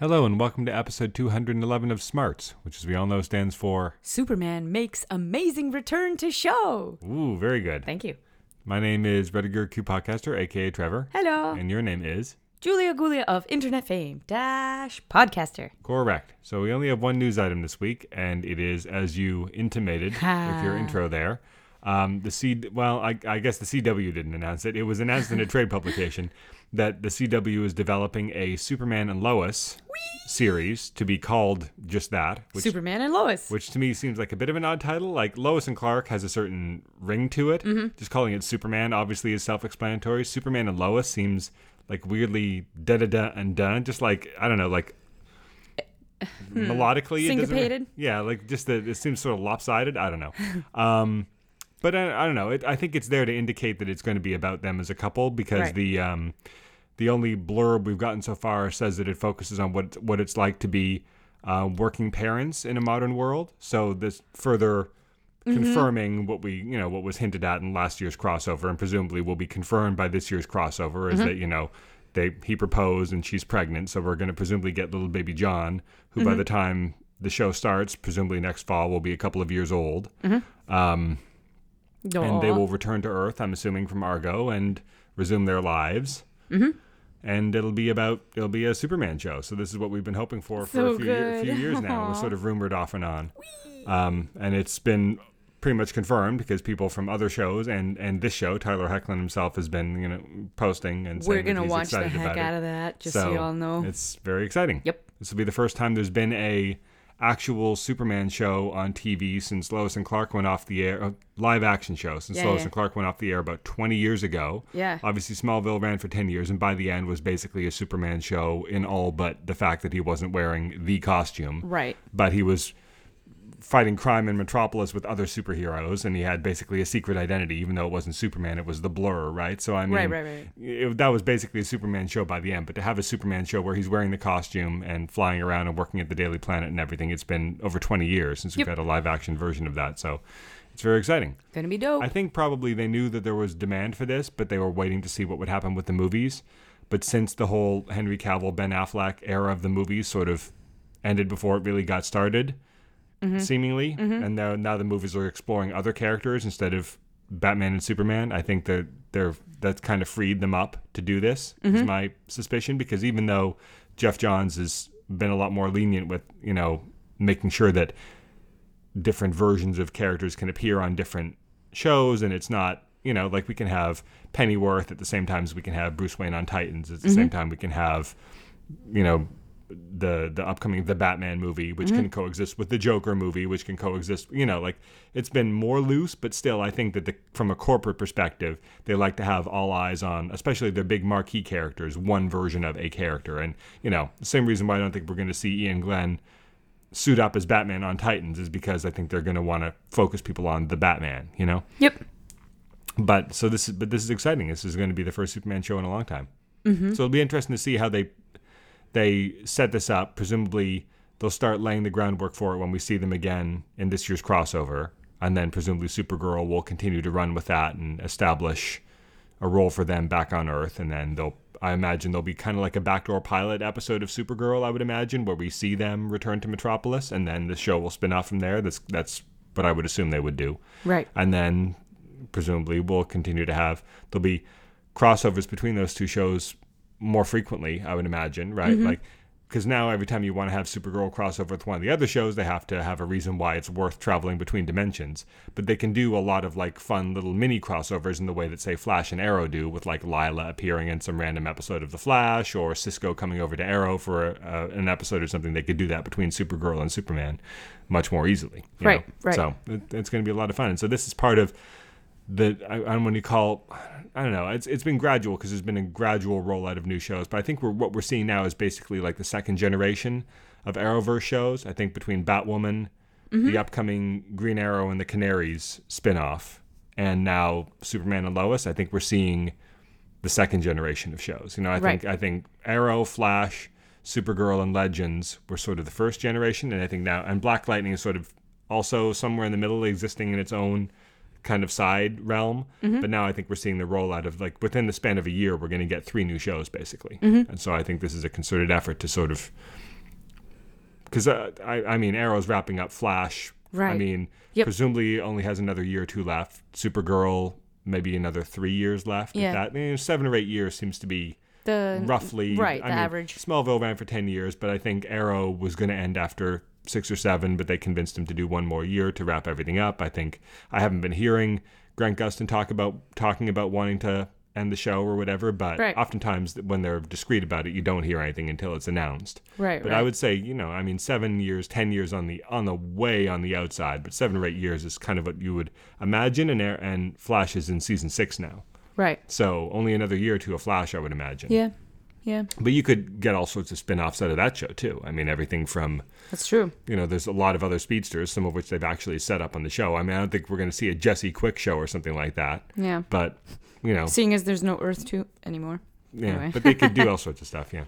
Hello and welcome to episode 211 of Smarts, which as we all know stands for... Superman Makes Amazing Return to Show! Ooh, very good. Thank you. My name is Rediger Q Podcaster, a.k.a. Trevor. Hello. And your name is... Julia Gulia of Internet Fame - Podcaster. Correct. So we only have one news item this week, and it is, as you intimated with your intro there... I guess the CW didn't announce it. It was announced in a trade publication that the CW is developing a Superman and Lois series to be called just that. Superman and Lois. Which to me seems like a bit of an odd title. Like Lois and Clark has a certain ring to it. Mm-hmm. Just calling it Superman obviously is self-explanatory. Superman and Lois seems like weirdly da-da-da and done. Just like, I don't know, like... melodically. Syncopated? It seems sort of lopsided. I don't know. But I don't know. I think it's there to indicate that it's going to be about them as a couple because right. The only blurb we've gotten so far says that it focuses on what it's like to be working parents in a modern world. So this further confirming what we what was hinted at in last year's crossover and presumably will be confirmed by this year's crossover is that he proposed and she's pregnant. So we're going to presumably get little baby John, who by the time the show starts, presumably next fall, will be a couple of years old. Mm-hmm. And they will return to Earth, I'm assuming, from Argo and resume their lives. Mm-hmm. And it'll be a Superman show. So this is what we've been hoping for a few years now. It was sort of rumored off and on. And it's been pretty much confirmed because people from other shows and this show, Tyler Hoechlin himself has been posting and saying that he's excited about it. We're going to watch the heck out of that, just so you all know. It's very exciting. Yep. This will be the first time there's been a... actual Superman show on TV since Lois and Clark went off the air, live action show since Lois and Clark went off the air about 20 years ago. Yeah. Obviously, Smallville ran for 10 years and by the end was basically a Superman show in all but the fact that he wasn't wearing the costume. Right. But he was fighting crime in Metropolis with other superheroes and he had basically a secret identity, even though it wasn't Superman, it was the Blur, right? So I mean, right. That was basically a Superman show by the end, but to have a Superman show where he's wearing the costume and flying around and working at the Daily Planet and everything, it's been over 20 years since we've had a live action version of that, so it's very exciting. It's gonna be dope. I think probably they knew that there was demand for this, but they were waiting to see what would happen with the movies, but since the whole Henry Cavill, Ben Affleck era of the movies sort of ended before it really got started, seemingly, and now the movies are exploring other characters instead of Batman and Superman. I think that that's kind of freed them up to do this. Is my suspicion, because even though Jeff Johns has been a lot more lenient with making sure that different versions of characters can appear on different shows, and it's not like we can have Pennyworth at the same time as we can have Bruce Wayne on Titans at the same time we can have the upcoming The Batman movie, which can coexist with the Joker movie, which can coexist, it's been more loose, but still I think that from a corporate perspective, they like to have all eyes on, especially their big marquee characters, one version of a character. And, the same reason why I don't think we're going to see Ian Glenn suit up as Batman on Titans is because I think they're going to want to focus people on the Batman, Yep. But this is exciting. This is going to be the first Superman show in a long time. Mm-hmm. So it'll be interesting to see how they set this up. Presumably, they'll start laying the groundwork for it when we see them again in this year's crossover. And then presumably Supergirl will continue to run with that and establish a role for them back on Earth. And then I imagine there'll be kind of like a backdoor pilot episode of Supergirl, I would imagine, where we see them return to Metropolis. And then the show will spin off from there. That's what I would assume they would do. Right. And then presumably we'll continue to have... There'll be crossovers between those two shows more frequently, I would imagine, right? Like, because now every time you want to have Supergirl crossover with one of the other shows, they have to have a reason why it's worth traveling between dimensions. But they can do a lot of like fun little mini crossovers in the way that say Flash and Arrow do, with like Lila appearing in some random episode of The Flash or Cisco coming over to Arrow for an episode or something. They could do that between Supergirl and Superman much more easily. Right. So it's going to be a lot of fun. And so this is part of I don't know. It's been gradual because there's been a gradual rollout of new shows. But I think what we're seeing now is basically like the second generation of Arrowverse shows. I think between Batwoman, the upcoming Green Arrow and the Canaries spinoff, and now Superman and Lois, I think we're seeing the second generation of shows. I think Arrow, Flash, Supergirl, and Legends were sort of the first generation, and I think now and Black Lightning is sort of also somewhere in the middle, existing in its own kind of side realm, but now I think we're seeing the rollout of like within the span of a year we're going to get 3 new shows basically, and so I think this is a concerted effort to sort of because I mean, Arrow's wrapping up Flash. Right. I mean, presumably only has another year or two left. Supergirl, maybe another 3 years left. Yeah. If that. I mean, 7 or 8 years seems to be roughly. Right, the average. Smallville ran for 10 years, but I think Arrow was going to end after 6 or 7, but they convinced him to do one more year to wrap everything up. I think I haven't been hearing Grant Gustin talking about wanting to end the show or whatever, but oftentimes when they're discreet about it, you don't hear anything until it's announced. Right. But I would say, 7 years, 10 years on the way on the outside, but 7 or 8 years is kind of what you would imagine. And Flash is in season 6 now. Right. So only another year or two of Flash, I would imagine. Yeah. Yeah. But you could get all sorts of spin-offs out of that show, too. I mean, everything from... That's true. There's a lot of other speedsters, some of which they've actually set up on the show. I mean, I don't think we're going to see a Jesse Quick show or something like that. Yeah. But, Seeing as there's no Earth 2 anymore. Yeah, anyway. But they could do all sorts of stuff, yeah.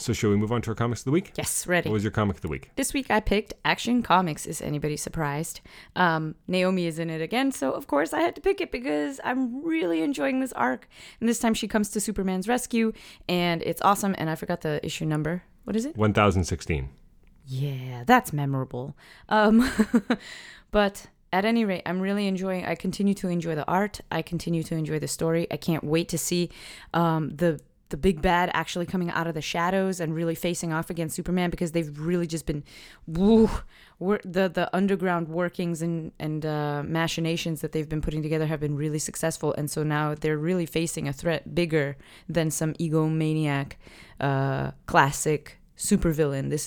So shall we move on to our Comics of the Week? Yes, ready. What was your Comic of the Week? This week I picked Action Comics. Is anybody surprised? Naomi is in it again, so of course I had to pick it because I'm really enjoying this arc. And this time she comes to Superman's rescue, and it's awesome. And I forgot the issue number. What is it? 1016. Yeah, that's memorable. But... at any rate, I'm really enjoying, I continue to enjoy the art. I continue to enjoy the story. I can't wait to see the big bad actually coming out of the shadows and really facing off against Superman, because they've really just been the underground workings and machinations that they've been putting together have been really successful. And so now they're really facing a threat bigger than some egomaniac classic supervillain. This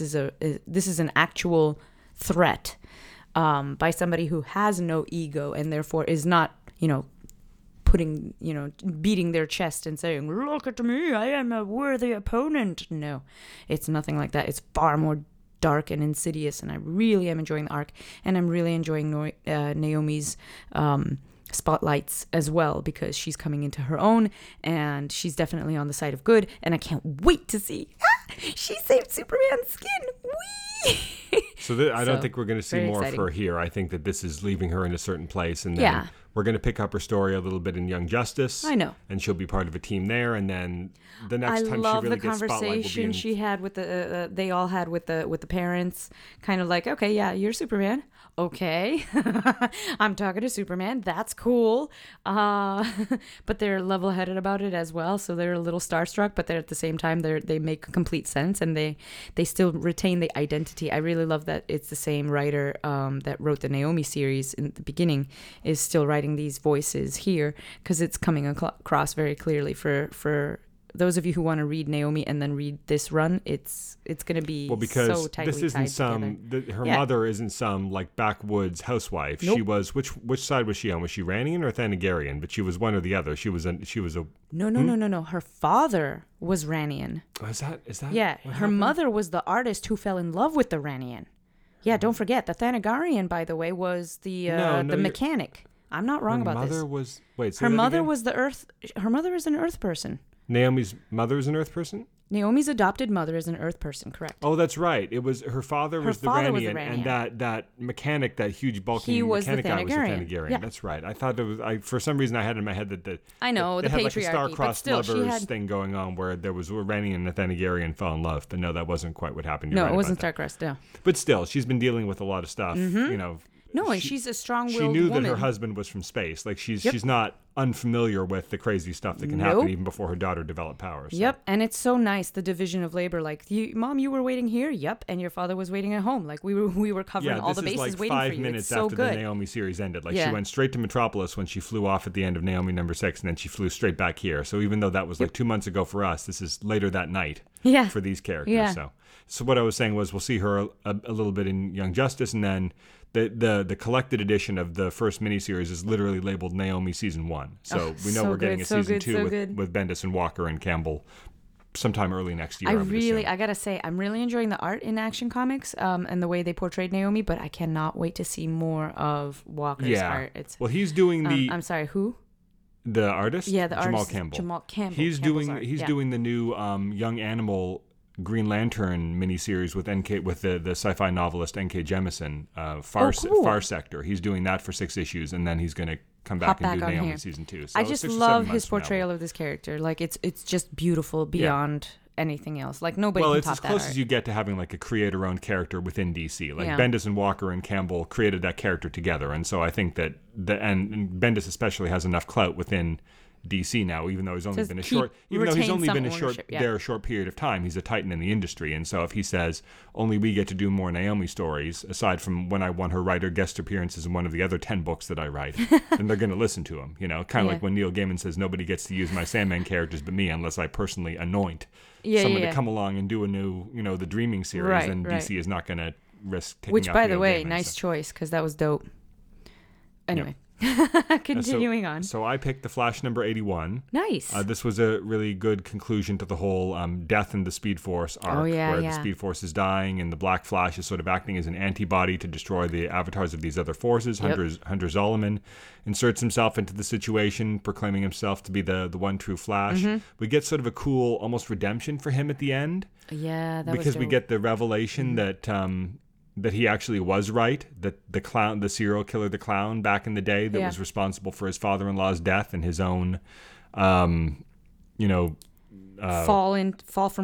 is an actual threat. By somebody who has no ego and therefore is not, putting, beating their chest and saying, "Look at me, I am a worthy opponent." No, it's nothing like that. It's far more dark and insidious, and I really am enjoying the arc, and I'm really enjoying Naomi's spotlights as well, because she's coming into her own, and she's definitely on the side of good, and I can't wait to see. She saved Superman's skin. Whee! I don't think we're going to see more of her here. I think that this is leaving her in a certain place, and then we're going to pick up her story a little bit in Young Justice. I know. And she'll be part of a team there, and then the next time she really gets spotlight will be in... I love the conversation she had with the parents, kind of like, "Okay, yeah, you're Superman." Okay, I'm talking to Superman. That's cool. But they're level-headed about it as well, so they're a little starstruck, but they're at the same time they make complete sense, and they still retain the identity. I really love that it's the same writer that wrote the Naomi series in the beginning is still writing these voices here, because it's coming across very clearly for those of you who want to read Naomi and then read this run. It's going to be so tightly this isn't tied mother isn't some like backwoods housewife. Nope. She was which side was she on? Was she Rannian or Thanagarian? But she was one or the other. She was a no. Her father was Rannian. Oh, is that? Yeah, her mother was the artist who fell in love with the Rannian. Yeah, don't forget the Thanagarian. By the way, was the the mechanic. I'm not wrong about this. Her mother was was the Earth. Her mother is an Earth person. Naomi's mother is an Earth person? Naomi's adopted mother is an Earth person, correct. Oh, that's right. It was her father was the Rannian. And that mechanic, that huge bulky mechanic guy was the Thanagarian. Yeah. That's right. I thought it was for some reason I had in my head that the patriarchy, like a star-crossed lovers thing going on where there was a Rannian and a Thanagarian fell in love, but no, that wasn't quite what happened. It wasn't star-crossed, no. But still, she's been dealing with a lot of stuff, No, and she's a strong-willed woman. She knew that her husband was from space. Like, she's not unfamiliar with the crazy stuff that can happen even before her daughter developed powers. So. Yep, and it's so nice, the division of labor. Like, Mom, you were waiting here? Yep, and your father was waiting at home. Like, we were covering all the bases like waiting for you. Yeah, this is like 5 minutes after the Naomi series ended. Like, she went straight to Metropolis when she flew off at the end of Naomi number 6, and then she flew straight back here. So even though that was like 2 months ago for us, this is later that night for these characters. Yeah. So what I was saying was we'll see her a little bit in Young Justice, and then... The collected edition of the first miniseries is literally labeled Naomi Season 1. So we're getting a Season 2 with Bendis and Walker and Campbell sometime early next year. I got to say, I'm really enjoying the art in Action Comics and the way they portrayed Naomi, but I cannot wait to see more of Walker's art. He's doing the... I'm sorry, who? The artist? Yeah, the artist. Jamal Campbell. He's doing the new Young Animal Green Lantern miniseries with the sci-fi novelist N.K. Jemisin, Far Sector. He's doing that for 6 issues, and then he's going to come back and do Naomi Season 2. So I just love his portrayal of this character. Like it's just beautiful beyond anything else. Like, nobody can top that. Well, it's as close as you get to having, like, a creator-owned character within DC. Like, yeah. Bendis and Walker and Campbell created that character together. And so I think that... And Bendis especially has enough clout within DC now, even though he's only been a short... Even though he's only been there a short period of time, he's a titan in the industry. And so if he says, only we get to do more Naomi stories, aside from when I won her writer guest appearances in one of the other 10 books that I write, then they're going to listen to him. You know, kind of like when Neil Gaiman says, nobody gets to use my Sandman characters but me unless I personally anoint someone to come along and do a new, you know, the Dreaming series. Right, and DC is not going to risk taking out Neil Gaiman. Which, by the way, nice choice, because that was dope. Anyway. Continuing on. So I picked The Flash number 81. Nice. This was a really good conclusion to the whole death in the Speed Force arc, where the Speed Force is dying and the Black Flash is sort of acting as an antibody to destroy the avatars of these other forces. Yep. Hunter Zolomon inserts himself into the situation, proclaiming himself to be the one true Flash. Mm-hmm. We get sort of a cool, almost redemption for him at the end. Yeah, that was dope. Because we get the revelation that... that he actually was right, that the serial killer, the clown back in the day that was responsible for his father-in-law's death and his own, fall from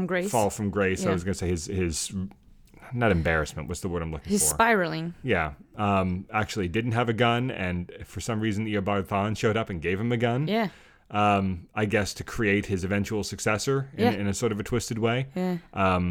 grace. Yeah. I was going to say his not embarrassment, what's the word I'm looking for? His spiraling. Yeah. Actually didn't have a gun, and for some reason, Eobard Thawne showed up and gave him a gun. Yeah. I guess to create his eventual successor in a sort of a twisted way. Yeah.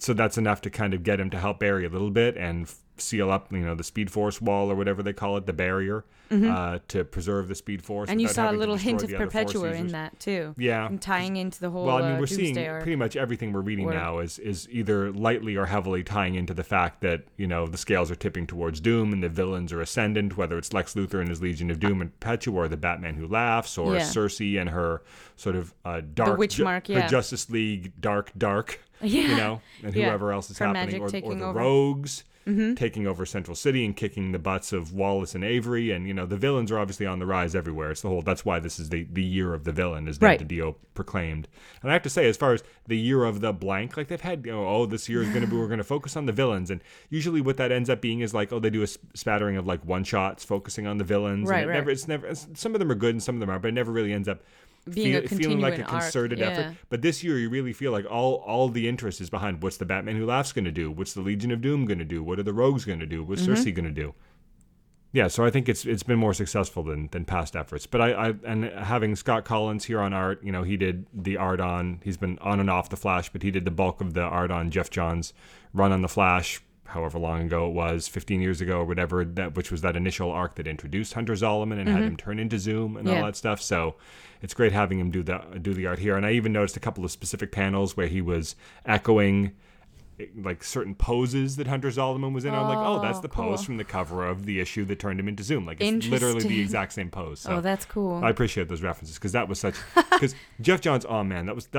So that's enough to kind of get him to help Barry a little bit and seal up, you know, the Speed Force wall or whatever they call it, the barrier, to preserve the Speed Force. And you saw a little hint of Perpetua in that too. Yeah. And tying into the whole Doomsday. Well, I mean, we're seeing pretty much everything we're reading now is either lightly or heavily tying into the fact that, you know, the scales are tipping towards doom and the villains are ascendant, whether it's Lex Luthor and his Legion of Doom and Perpetua, or the Batman Who Laughs, or Cersei and her sort of dark... The Witchmark, her Justice League, dark... Yeah. You know, and whoever else is happening, or the rogues taking over Central City and kicking the butts of Wallace and Avery, and you know the villains are obviously on the rise everywhere. It's the whole. That's why this is the year of the villain, as Dr. Dio proclaimed. And I have to say, as far as the year of the blank, like they've had, this year is going to be we're going to focus on the villains, and usually what that ends up being is like, they do a spattering of like one shots focusing on the villains. Right, and It's never. Some of them are good and some of them aren't, but it never really ends up. Feeling like a concerted effort. But this year you really feel like all the interest is behind what's the Batman Who Laughs going to do? What's the Legion of Doom going to do? What are the rogues going to do? What's Cersei going to do? Yeah, so I think it's been more successful than past efforts. But I and having Scott Collins here on art, you know, he did the art on, he's been on and off The Flash, but he did the bulk of the art on Jeff Johns' run on The Flash, however long ago it was, 15 years ago or whatever, which was that initial arc that introduced Hunter Zolomon and had him turn into Zoom and all that stuff. So it's great having him do the art here. And I even noticed a couple of specific panels where he was echoing like certain poses that Hunter Zolomon was in. I'm like, that's the pose from the cover of the issue that turned him into Zoom. Like it's literally the exact same pose. So that's cool. I appreciate those references because that was such because Jeff Johns. Oh man, that's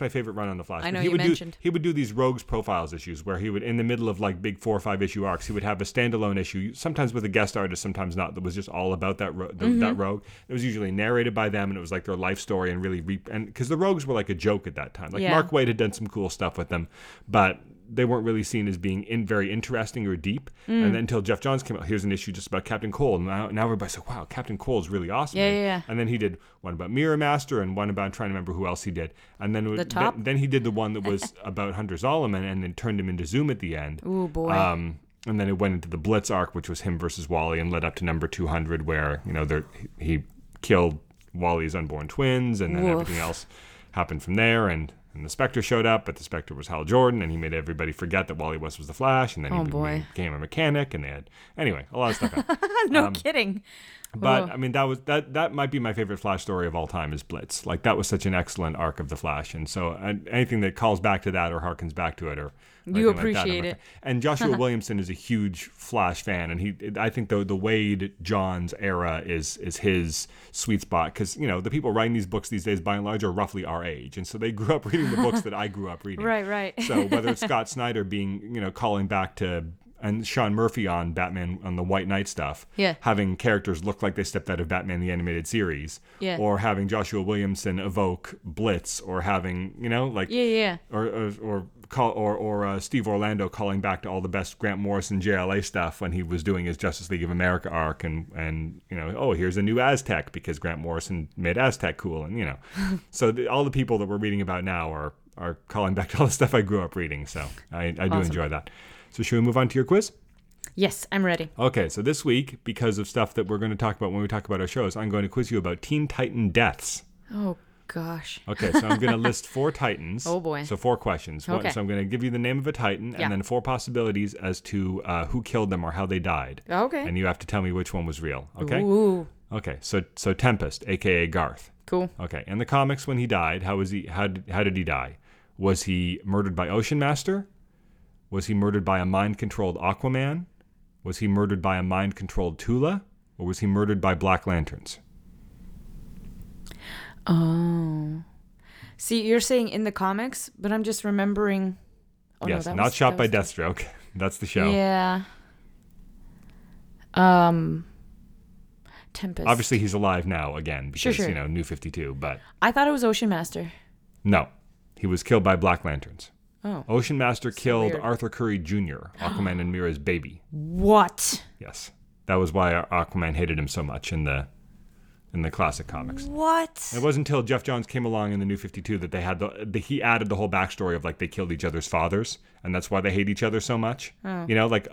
my favorite run on The Flash. I know he mentioned he would do these Rogues Profiles issues where he would in the middle of like big 4 or 5 issue arcs he would have a standalone issue sometimes with a guest artist, sometimes not, that was just all about that rogue. It was usually narrated by them and it was like their life story and really because the rogues were like a joke at that time. Like Mark Waid had done some cool stuff with them. But they weren't really seen as being very interesting or deep. And then until Jeff Johns came out, here's an issue just about Captain Cole. And now everybody's like, wow, Captain Cole's really awesome. Yeah. And then he did one about Mirror Master and one about, I'm trying to remember who else he did. And then then he did the one that was about Hunter Zolomon and then turned him into Zoom at the end. Ooh, boy. And then it went into the Blitz arc, which was him versus Wally and led up to number 200 where, you know, he killed Wally's unborn twins and then everything else happened from there. And the Spectre showed up, but the Spectre was Hal Jordan, and he made everybody forget that Wally West was the Flash, and then he became a mechanic, and they had... Anyway, a lot of stuff happened. No kidding. But, I mean, that might be my favorite Flash story of all time is Blitz. Like, that was such an excellent arc of the Flash, and so anything that calls back to that or harkens back to it or... You appreciate it. And Joshua Williamson is a huge Flash fan, and I think the Waid Johns era is his sweet spot because you know the people writing these books these days, by and large, are roughly our age, and so they grew up reading the books that I grew up reading. Right. So whether it's Scott Snyder being calling back to and Sean Murphy on Batman on the White Knight stuff, having characters look like they stepped out of Batman the Animated Series, or having Joshua Williamson evoke Blitz, or having or Steve Orlando calling back to all the best Grant Morrison JLA stuff when he was doing his Justice League of America arc and here's a new Aztec because Grant Morrison made Aztec cool and so all the people that we're reading about now are are calling back to all the stuff I grew up reading. So I do enjoy that. So should we move on to your quiz? Yes, I'm ready. Okay, so this week, because of stuff that we're going to talk about when we talk about our shows, I'm going to quiz you about Teen Titan deaths. Oh, gosh. Okay, so I'm going to list four Titans. Oh, boy. So 4 questions. Okay. So I'm going to give you the name of a Titan and then 4 possibilities as to who killed them or how they died. Okay. And you have to tell me which one was real. Okay? Ooh. Okay, so Tempest, a.k.a. Garth. Cool. Okay, in the comics when he died, how did he die? Was he murdered by Ocean Master? Was he murdered by a mind-controlled Aquaman? Was he murdered by a mind-controlled Tula? Or was he murdered by Black Lanterns? Oh. See, you're saying in the comics, but I'm just remembering... Oh, yes, no, that not was, shot that by Deathstroke. That's the show. Yeah. Tempest. Obviously, he's alive now again because, sure. You know, New 52, but... I thought it was Ocean Master. No. He was killed by Black Lanterns. Oh. Ocean Master killed Arthur Curry Jr., Aquaman and Mira's baby. What? Yes. That was why Aquaman hated him so much in the classic comics. What? And it wasn't until Geoff Johns came along in the New 52 that they had he added the whole backstory of, like, they killed each other's fathers, and that's why they hate each other so much. Oh. You know, like,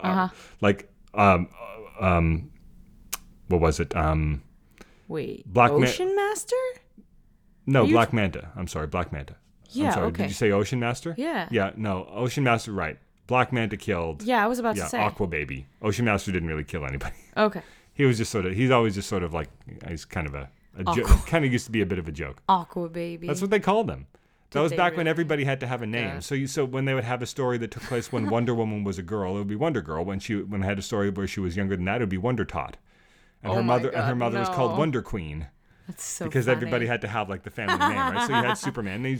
what was it? Wait, Ocean Master? No, Black Manta. I'm sorry, Black Manta. Yeah, I'm sorry, okay. Did you say Ocean Master? Yeah. Yeah, no, Ocean Master, right. Black Manta killed. Yeah, I was about to say. Aqua Baby. Ocean Master didn't really kill anybody. Okay. He was just he's always just sort of like, he's kind of a joke. Kind of used to be a bit of a joke. Aqua Baby. That's what they called him. That was back really? When everybody had to have a name. Yeah. So when they would have a story that took place when Wonder Woman was a girl, it would be Wonder Girl. When I had a story where she was younger than that, it would be Wonder Tot. And her mother was called Wonder Queen. That's so because funny. Everybody had to have, like, the family name, right? So you had Superman, then you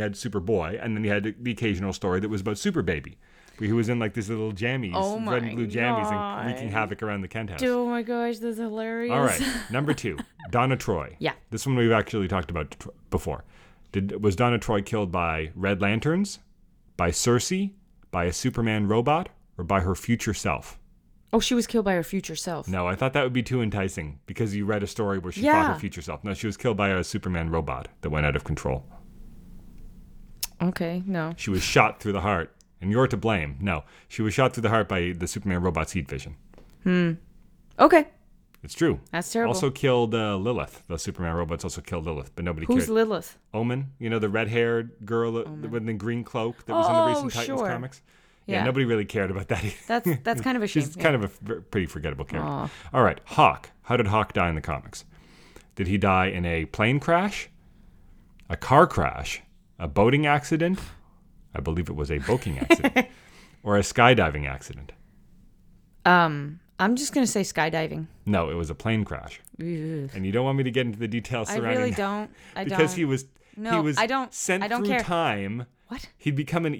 had Superboy, and then you had the occasional story that was about Super Baby, where he was in, like, these little jammies, red and blue jammies, and wreaking havoc around the Kent house. Oh my gosh, that's hilarious. All right, number 2, Donna Troy. Yeah. This one we've actually talked about before. Was Donna Troy killed by Red Lanterns, by Cersei, by a Superman robot, or by her future self? Oh, she was killed by her future self. No, I thought that would be too enticing because you read a story where she fought her future self. No, she was killed by a Superman robot that went out of control. Okay, no. She was shot through the heart, and you're to blame. No, she was shot through the heart by the Superman robot's heat vision. Okay. It's true. That's terrible. Also killed Lilith. The Superman robots also killed Lilith, but nobody cared. Who's Lilith? Omen. You know, the red-haired girl with the green cloak that was in the recent Titans comics. Yeah, nobody really cared about that either. That's kind of a shame. She's kind of a pretty forgettable character. Aww. All right, Hawk. How did Hawk die in the comics? Did he die in a plane crash, a car crash, a boating accident? I believe it was a boating accident. Or a skydiving accident? I'm just going to say skydiving. No, it was a plane crash. Ugh. And you don't want me to get into the details surrounding that. I really don't. I don't. Because he was sent through time. What? He'd become an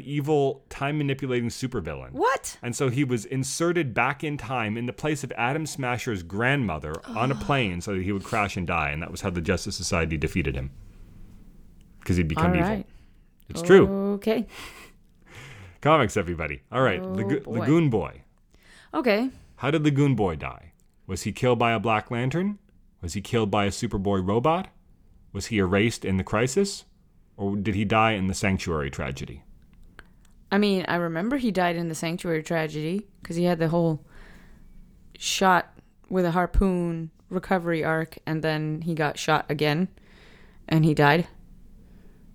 evil, time-manipulating supervillain. What? And so he was inserted back in time in the place of Atom Smasher's grandmother on a plane so that he would crash and die. And that was how the Justice Society defeated him. Because he'd become evil. It's true. Okay. Comics, everybody. All right. Lagoon Boy. Okay. How did Lagoon Boy die? Was he killed by a Black Lantern? Was he killed by a Superboy robot? Was he erased in the Crisis? Or did he die in the Sanctuary tragedy? I mean, I remember he died in the Sanctuary tragedy because he had the whole shot with a harpoon recovery arc, and then he got shot again, and he died.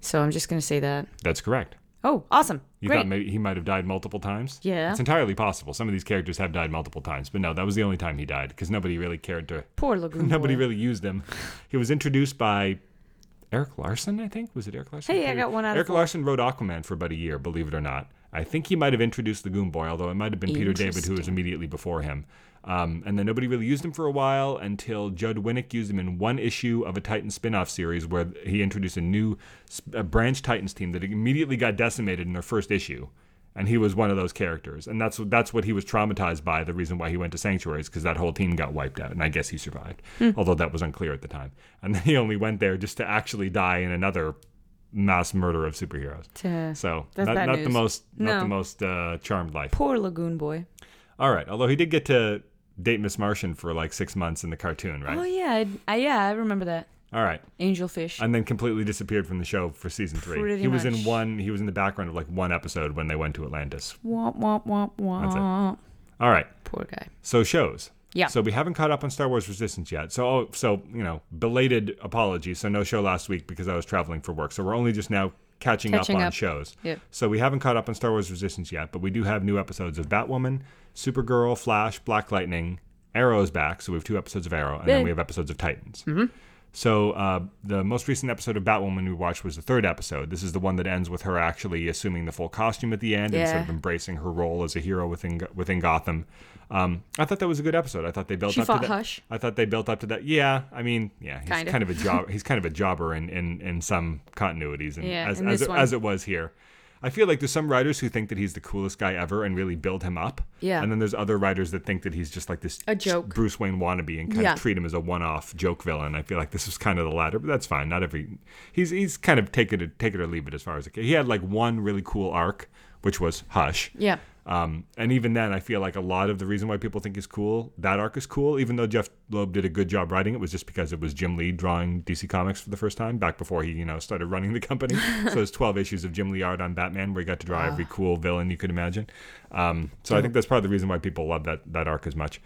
So I'm just going to say that. That's correct. Oh, awesome. You thought maybe he might have died multiple times? Yeah. It's entirely possible. Some of these characters have died multiple times. But no, that was the only time he died because nobody really cared to... Poor Lagoon Nobody Boy. Really used him. He was introduced by... Eric Larson, I think. Was it Eric Larson? Hey, I got one out of Eric Larson wrote Aquaman for about a year, believe it or not. I think he might have introduced Lagoon Boy, although it might have been Peter David, who was immediately before him. And then nobody really used him for a while until Judd Winick used him in one issue of a Titan spin-off series where he introduced a branch Titans team that immediately got decimated in their first issue. And he was one of those characters. And that's what he was traumatized by. The reason why he went to Sanctuary is because that whole team got wiped out. And I guess he survived, although that was unclear at the time. And then he only went there just to actually die in another mass murder of superheroes. So not the most charmed life. Poor Lagoon Boy. All right. Although he did get to date Miss Martian for like 6 months in the cartoon, right? Oh, yeah. I remember that. All right. Angelfish. And then completely disappeared from the show for season 3. He was in the background of like one episode when they went to Atlantis. Womp, womp, womp, womp. That's it. All right. Poor guy. So shows. Yeah. So we haven't caught up on Star Wars Resistance yet. So you know, belated apology. So no show last week because I was traveling for work. So we're only just now catching up on shows. Yep. So we haven't caught up on Star Wars Resistance yet, but we do have new episodes of Batwoman, Supergirl, Flash, Black Lightning, Arrow's back. So we have 2 episodes of Arrow, and then we have episodes of Titans. Mm-hmm. So the most recent episode of Batwoman we watched was the 3rd episode. This is the one that ends with her actually assuming the full costume at the end and sort of embracing her role as a hero within Gotham. I thought that was a good episode. I thought they built up to that. She fought Hush. I thought they built up to that. Yeah, I mean, yeah, he's kind of a job. He's kind of a jobber in some continuities, and as it was here. I feel like there's some writers who think that he's the coolest guy ever and really build him up. Yeah. And then there's other writers that think that he's just like this a joke. Bruce Wayne wannabe and kind of treat him as a one-off joke villain. I feel like this was kind of the latter, but that's fine. Not every he's kind of take it or leave it as far as it goes. He had like one really cool arc, which was Hush. Yeah. And even then, I feel like a lot of the reason why people think he's cool, that arc is cool, even though Jeff Loeb did a good job writing it, was just because it was Jim Lee drawing DC Comics for the first time, back before he, started running the company. So there's 12 issues of Jim Lee art on Batman where he got to draw every cool villain you could imagine. So I think that's part of the reason why people love that arc as much.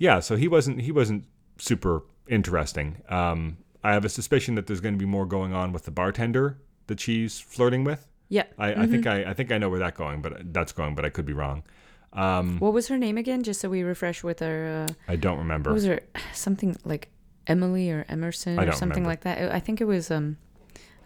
So he wasn't super interesting. I have a suspicion that there's going to be more going on with the bartender that she's flirting with. Yeah, I think I know where that's going, but I could be wrong. What was her name again? Just so we refresh with our. I don't remember. What was her something like Emily or Emerson or something like that? I think it was. I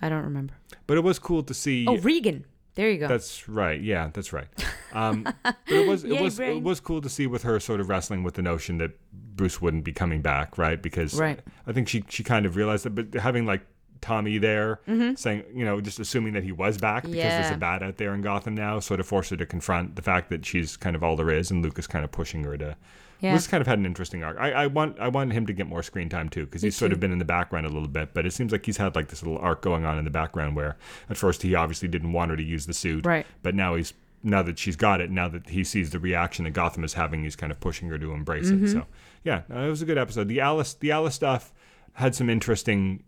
don't remember. But it was cool to see. Oh, Regan. There you go. That's right. Yeah, that's right. But it was cool to see with her sort of wrestling with the notion that Bruce wouldn't be coming back, right? Because I think she kind of realized that, but having like. Tommy there saying, just assuming that he was back because there's a bat out there in Gotham now, sort of forced her to confront the fact that she's kind of all there is, and Luke is kind of pushing her to. Yeah. Luke's kind of had an interesting arc. I want him to get more screen time too, because he's sort of been in the background a little bit, but it seems like he's had like this little arc going on in the background where at first he obviously didn't want her to use the suit, right? But now that she's got it, now that he sees the reaction that Gotham is having, he's kind of pushing her to embrace it. So yeah, it was a good episode. The Alice stuff had some interesting.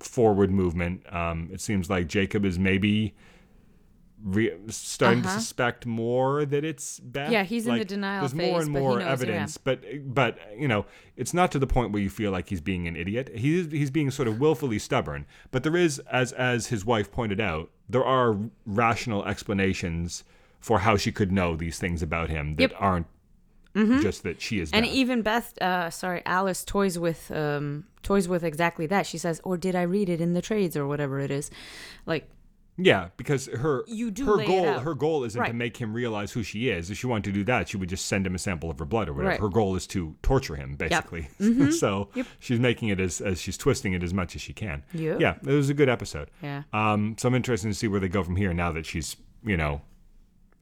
Forward movement. It seems like Jacob is maybe starting to suspect more that it's Beth. Yeah, he's like, in the denial phase. There's more and more evidence, but it's not to the point where you feel like he's being an idiot. He's being sort of willfully stubborn. But there is, as his wife pointed out, there are rational explanations for how she could know these things about him that aren't just that she is. And even Beth, Alice toys with exactly that. She says, "Or did I read it in the trades or whatever it is?" Like, yeah, because her goal isn't to make him realize who she is. If she wanted to do that, she would just send him a sample of her blood or whatever. Right. Her goal is to torture him, basically. Yep. Mm-hmm. So she's making it as she's twisting it as much as she can. Yep. Yeah, it was a good episode. Yeah. So I'm interested to see where they go from here now that she's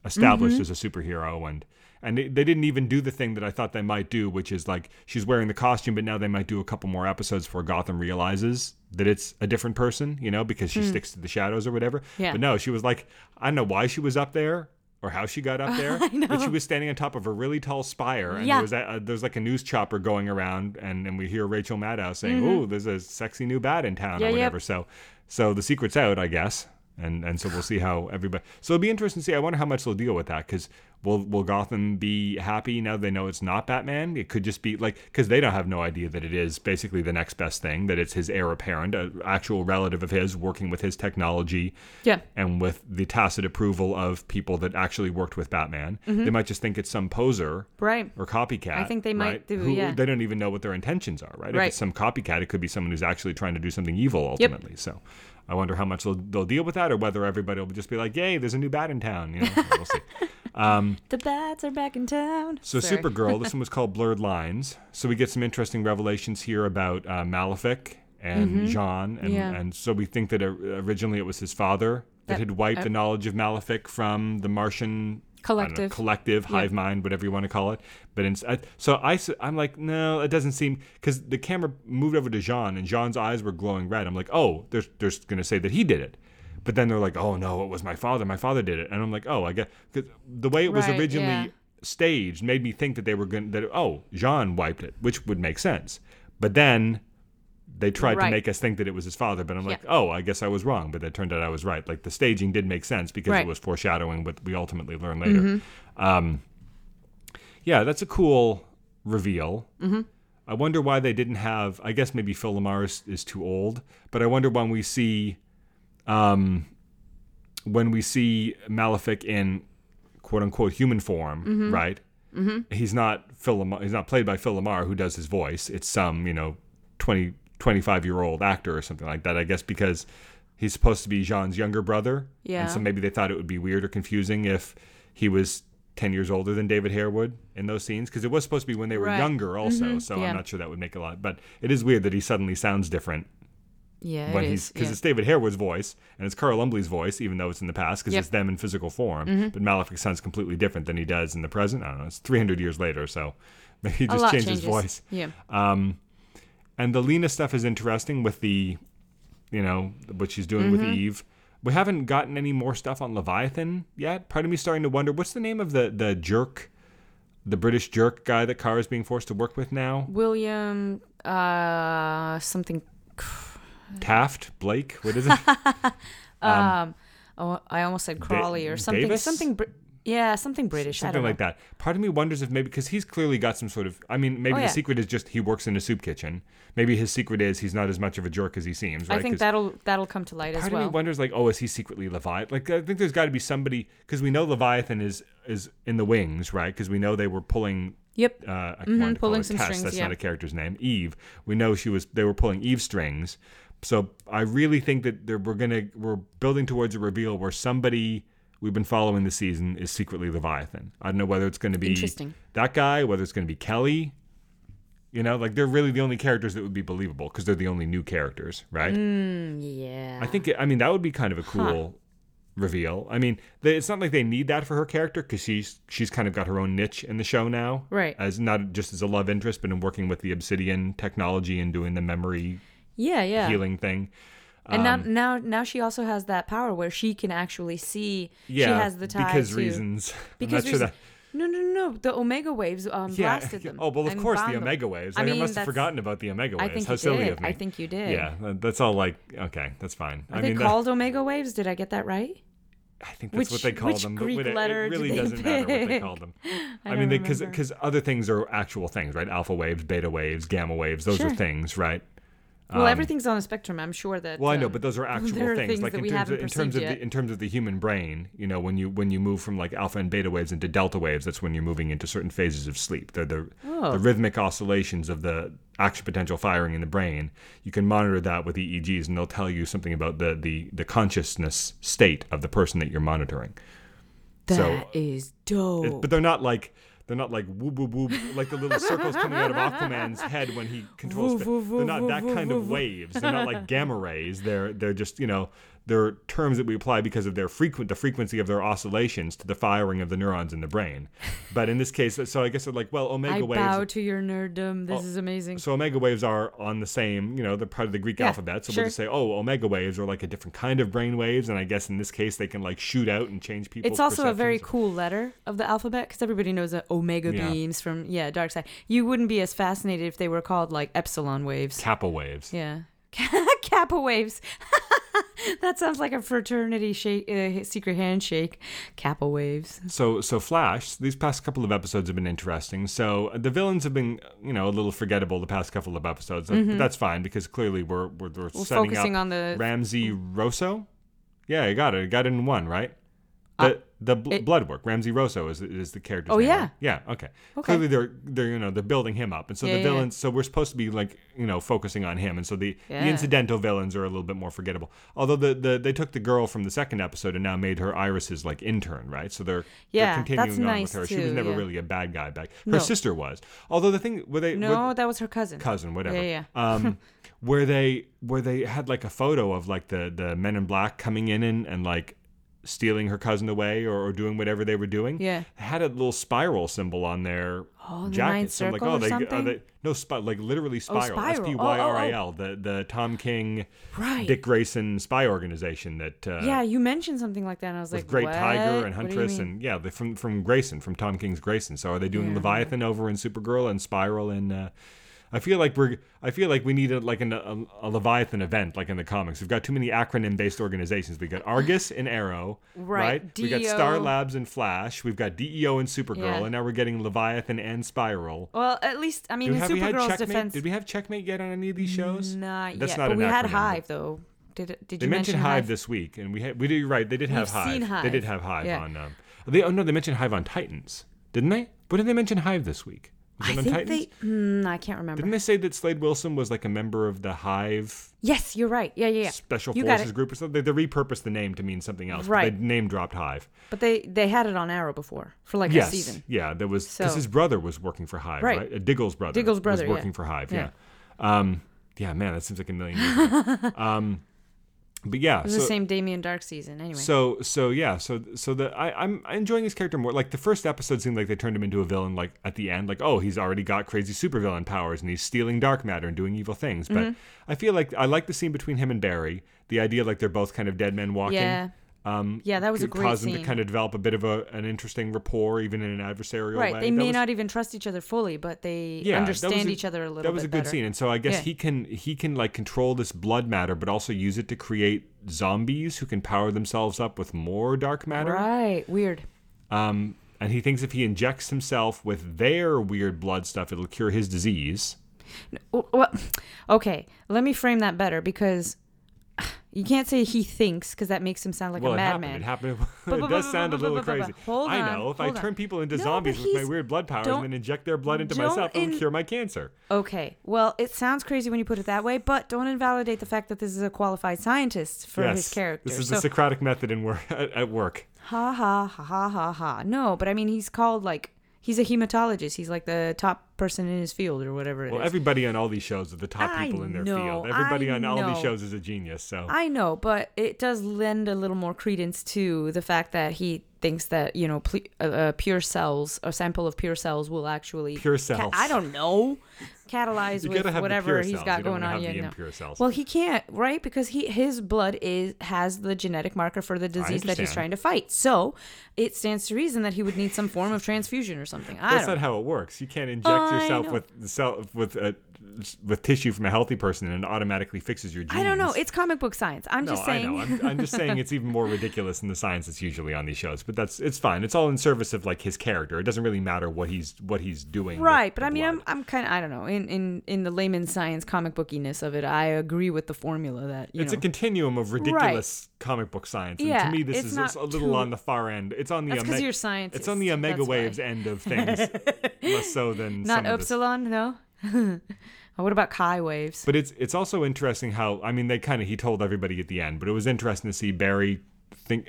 established as a superhero and. And they didn't even do the thing that I thought they might do, which is like she's wearing the costume, but now they might do a couple more episodes before Gotham realizes that it's a different person, because she sticks to the shadows or whatever. Yeah. But no, she was like, I don't know why she was up there or how she got up there, but she was standing on top of a really tall spire. And there was like a news chopper going around, and we hear Rachel Maddow saying, "Ooh, there's a sexy new bat in town," or whatever. So the secret's out, I guess. And so we'll see how everybody... So it'll be interesting to see. I wonder how much they'll deal with that, because will Gotham be happy now they know it's not Batman? It could just be like... Because they don't have no idea that it is basically the next best thing, that it's his heir apparent, an actual relative of his working with his technology and with the tacit approval of people that actually worked with Batman. Mm-hmm. They might just think it's some poser or copycat. I think they might They don't even know what their intentions are, right? If it's some copycat, it could be someone who's actually trying to do something evil ultimately, so... I wonder how much they'll deal with that, or whether everybody will just be like, "Yay, there's a new bat in town." We'll see. The bats are back in town. So Supergirl, this one was called Blurred Lines. So we get some interesting revelations here about Malefic and Jean, and so we think that originally it was his father that had wiped the knowledge of Malefic from the Martian collective hive mind, whatever you want to call it. But I'm like, no, it doesn't seem, because the camera moved over to Jean and Jean's eyes were glowing red. I'm like, oh, they're going to say that he did it. But then they're like, oh no, it was my father. My father did it. And I'm like, oh, I guess, because the way it was originally staged made me think that they were going to, Jean wiped it, which would make sense. But then they tried to make us think that it was his father, but I'm like, oh, I guess I was wrong. But it turned out I was right. Like, the staging did make sense because it was foreshadowing what we ultimately learn later. Mm-hmm. Yeah, that's a cool reveal. Mm-hmm. I wonder why they didn't have, I guess maybe Phil Lamar is too old, but I wonder when we see Malefic in quote unquote human form, mm-hmm. right? Mm-hmm. He's not played by Phil Lamar, who does his voice. It's some, 25-year-old actor or something like that, I guess, because he's supposed to be Jean's younger brother. Yeah. And so maybe they thought it would be weird or confusing if he was 10 years older than David Harewood in those scenes, because it was supposed to be when they were younger also. Mm-hmm. So I'm not sure that would make a lot. But it is weird that he suddenly sounds different. Yeah, when he's, because it's David Harewood's voice and it's Carl Lumbly's voice, even though it's in the past, because it's them in physical form. Mm-hmm. But Malefic sounds completely different than he does in the present. I don't know. It's 300 years later, so maybe he just changed his voice. Yeah. And the Lena stuff is interesting with the, what she's doing with Eve. We haven't gotten any more stuff on Leviathan yet. Part of me starting to wonder, what's the name of the jerk, the British jerk guy that Kara's being forced to work with now? William, something. Taft? Blake? What is it? I almost said Crawley or something. Davis? Something British. Something like that. Part of me wonders if maybe, because he's clearly got some sort of, the secret is just he works in a soup kitchen. Maybe his secret is he's not as much of a jerk as he seems, right? I think that'll come to light as well. Part of me wonders, is he secretly Leviathan? I think there's got to be somebody, because we know Leviathan is in the wings, right? Because we know they were pulling... Yep. Pulling some Tess, strings. That's not a character's name. Eve. We know they were pulling Eve strings. So I really think that we're building towards a reveal where somebody we've been following this season is secretly Leviathan. I don't know whether it's going to be that guy, whether it's going to be Kelly. They're really the only characters that would be believable because they're the only new characters, right? Yeah. I think that would be kind of a cool reveal. It's not like they need that for her character because she's kind of got her own niche in the show now, right? As not just as a love interest, but in working with the Obsidian technology and doing the memory, healing thing. And now she also has that power where she can actually see. Yeah, she has the tie reasons. Because reasons. No. The Omega waves blasted them. Oh, well, of course, the Omega waves. I must have forgotten about the Omega waves. How silly of me. I think you did. Yeah, that's all okay, that's fine. Are they called Omega waves? Did I get that right? I think that's what they call them. But it really doesn't matter what they call them. Because other things are actual things, right? Alpha waves, beta waves, gamma waves. Those are things, right? Well, everything's on a spectrum. I'm sure that. Well, I know, but those are actual things. Like in terms of the human brain, when you move from alpha and beta waves into delta waves, that's when you're moving into certain phases of sleep. They're the rhythmic oscillations of the action potential firing in the brain. You can monitor that with EEGs, and they'll tell you something about the consciousness state of the person that you're monitoring. That is dope. But they're not like. They're not like whoop, whoop, whoop, like the little circles coming out of Aquaman's head when he controls. They're not that kind of waves. They're not like gamma rays. They're just, they're terms that we apply because of the frequency of their oscillations to the firing of the neurons in the brain. But in this case, so I guess they're like, well, omega waves. I bow to your nerddom. This is amazing. So omega waves are on the same, they're part of the Greek alphabet. So we'll just say, omega waves are like a different kind of brain waves. And I guess in this case, they can shoot out and change people's perceptions. It's also a very cool letter of the alphabet because everybody knows that omega beams from, dark side. You wouldn't be as fascinated if they were called epsilon waves. Kappa waves. Yeah. Kappa waves. That sounds like a fraternity secret handshake. Kappa waves. So Flash, these past couple of episodes have been interesting. So the villains have been, a little forgettable the past couple of episodes. Mm-hmm. But that's fine because clearly we're setting focusing up on the Ramsay Rosso. Yeah, you got it. You got it in one, right? The blood work. Ramsay Rosso is the character's name. Oh, yeah. Yeah, okay. Clearly they're building him up. And so the villains, so we're supposed to be focusing on him. And so the incidental villains are a little bit more forgettable. Although they took the girl from the second episode and now made her Iris's intern, right? So they're continuing on with her. Too, she was never really a bad guy back. Her sister was. Although the thing where they... No, that was her cousin. Cousin, whatever. Yeah. Where they had a photo of the Men in Black coming in and stealing her cousin away or doing whatever they were doing. Yeah. They had a little spiral symbol on their jacket. So I'm like, literally spiral. SPYRAL. The Tom King, Dick Grayson spy organization that you mentioned something like that and I was with Great what? Tiger and Huntress and from Grayson, from Tom King's Grayson. So are they doing Leviathan over in Supergirl and Spiral in I feel like we need a Leviathan event, like in the comics. We've got too many acronym-based organizations. We got Argus and Arrow, right? We got Star Labs and Flash. We've got DEO and Supergirl, and now we're getting Leviathan and Spiral. Well, at least I mean, in Supergirl's defense, did we have Checkmate yet on any of these shows? Not yet. But we had Hive though. Did you mention Hive this week? And you're right. They did have Hive. They did have Hive on. They mentioned Hive on Titans, didn't they? But did they mention Hive this week? I can't remember. Didn't they say that Slade Wilson was like a member of the Hive? Yes, you're right. Yeah. Special Forces group or something. They repurposed the name to mean something else. Right. They name dropped Hive. But they had it on Arrow before for like a season. Yeah, there was because his brother was working for Hive, right? Diggle's brother was working for Hive. Yeah. Man, that seems like a million years ago. But yeah, it was the same Damien Dark season anyway. I'm enjoying his character more. Like the first episode seemed like they turned him into a villain. Like at the end, like he's already got crazy supervillain powers and he's stealing dark matter and doing evil things. Mm-hmm. But I feel like I like the scene between him and Barry. The idea like they're both kind of dead men walking. Yeah. That was a great scene. Caused them to kind of develop a bit of an interesting rapport, even in an adversarial way. Right, they may not even trust each other fully, but they understand each other a little bit. That was a good scene, and so I guess he can like control this blood matter, but also use it to create zombies who can power themselves up with more dark matter. Right, weird. And he thinks if he injects himself with their weird blood stuff, it'll cure his disease. Well, okay, let me frame that better because. You can't say he thinks because that makes him sound like a madman. It does sound a little crazy. I know. If I turn people into zombies with my weird blood powers and then inject their blood into myself, it'll cure my cancer. Okay. Well, it sounds crazy when you put it that way, but don't invalidate the fact that this is a qualified scientist for his character. This is the Socratic method at work. Ha ha ha ha ha ha. No, but I mean, he's called like. He's a hematologist. He's like the top person in his field or whatever it is. Well, everybody on all these shows are the top people in their field. Everybody on all these shows is a genius. So I know, but it does lend a little more credence to the fact that he thinks that, you know, pure cells, a sample of pure cells will actually... Pure cells. I don't know. Catalyze with whatever he's got going on. Well, he can't, right? Because his blood has the genetic marker for the disease that he's trying to fight. So it stands to reason that he would need some form of transfusion or something. That's not how it works. You can't inject yourself with tissue from a healthy person and it automatically fixes your genes. I don't know. It's comic book science. I'm just saying. I know. I'm just saying it's even more ridiculous than the science that's usually on these shows. But it's fine. It's all in service of like his character. It doesn't really matter what he's doing. Right. But I mean, I'm kind of, I don't know. In the layman science comic bookiness of it, I agree with the formula that you know. It's a continuum of ridiculous comic book science. And to me, this is a little on the far end. It's on the because you're scientist. It's on the omega waves end of things, less so than not some epsilon. No. What about chi waves? But it's also interesting how he told everybody at the end, but it was interesting to see Barry think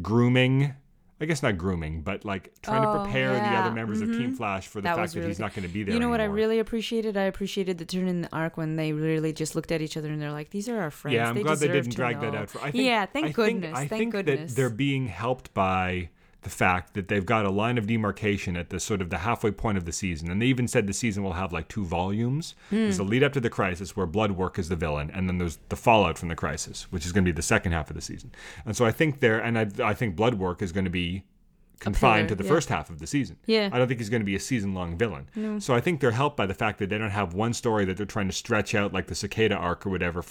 grooming. I guess not grooming, but like trying to prepare the other members of Team Flash for the fact that he's not going to be there anymore. You know what I really appreciated? I appreciated the turn in the arc when they really just looked at each other and they're like, these are our friends. Yeah, I'm glad they didn't drag that out. I think that they're being helped by the fact that they've got a line of demarcation at the sort of the halfway point of the season. And they even said the season will have like 2 volumes. There's the lead up to the crisis where Bloodwork is the villain. And then there's the fallout from the crisis, which is going to be the second half of the season. And so I think I think Bloodwork is going to be confined to the first half of the season. Yeah. I don't think he's going to be a season-long villain. No. So I think they're helped by the fact that they don't have one story that they're trying to stretch out like the Cicada arc or whatever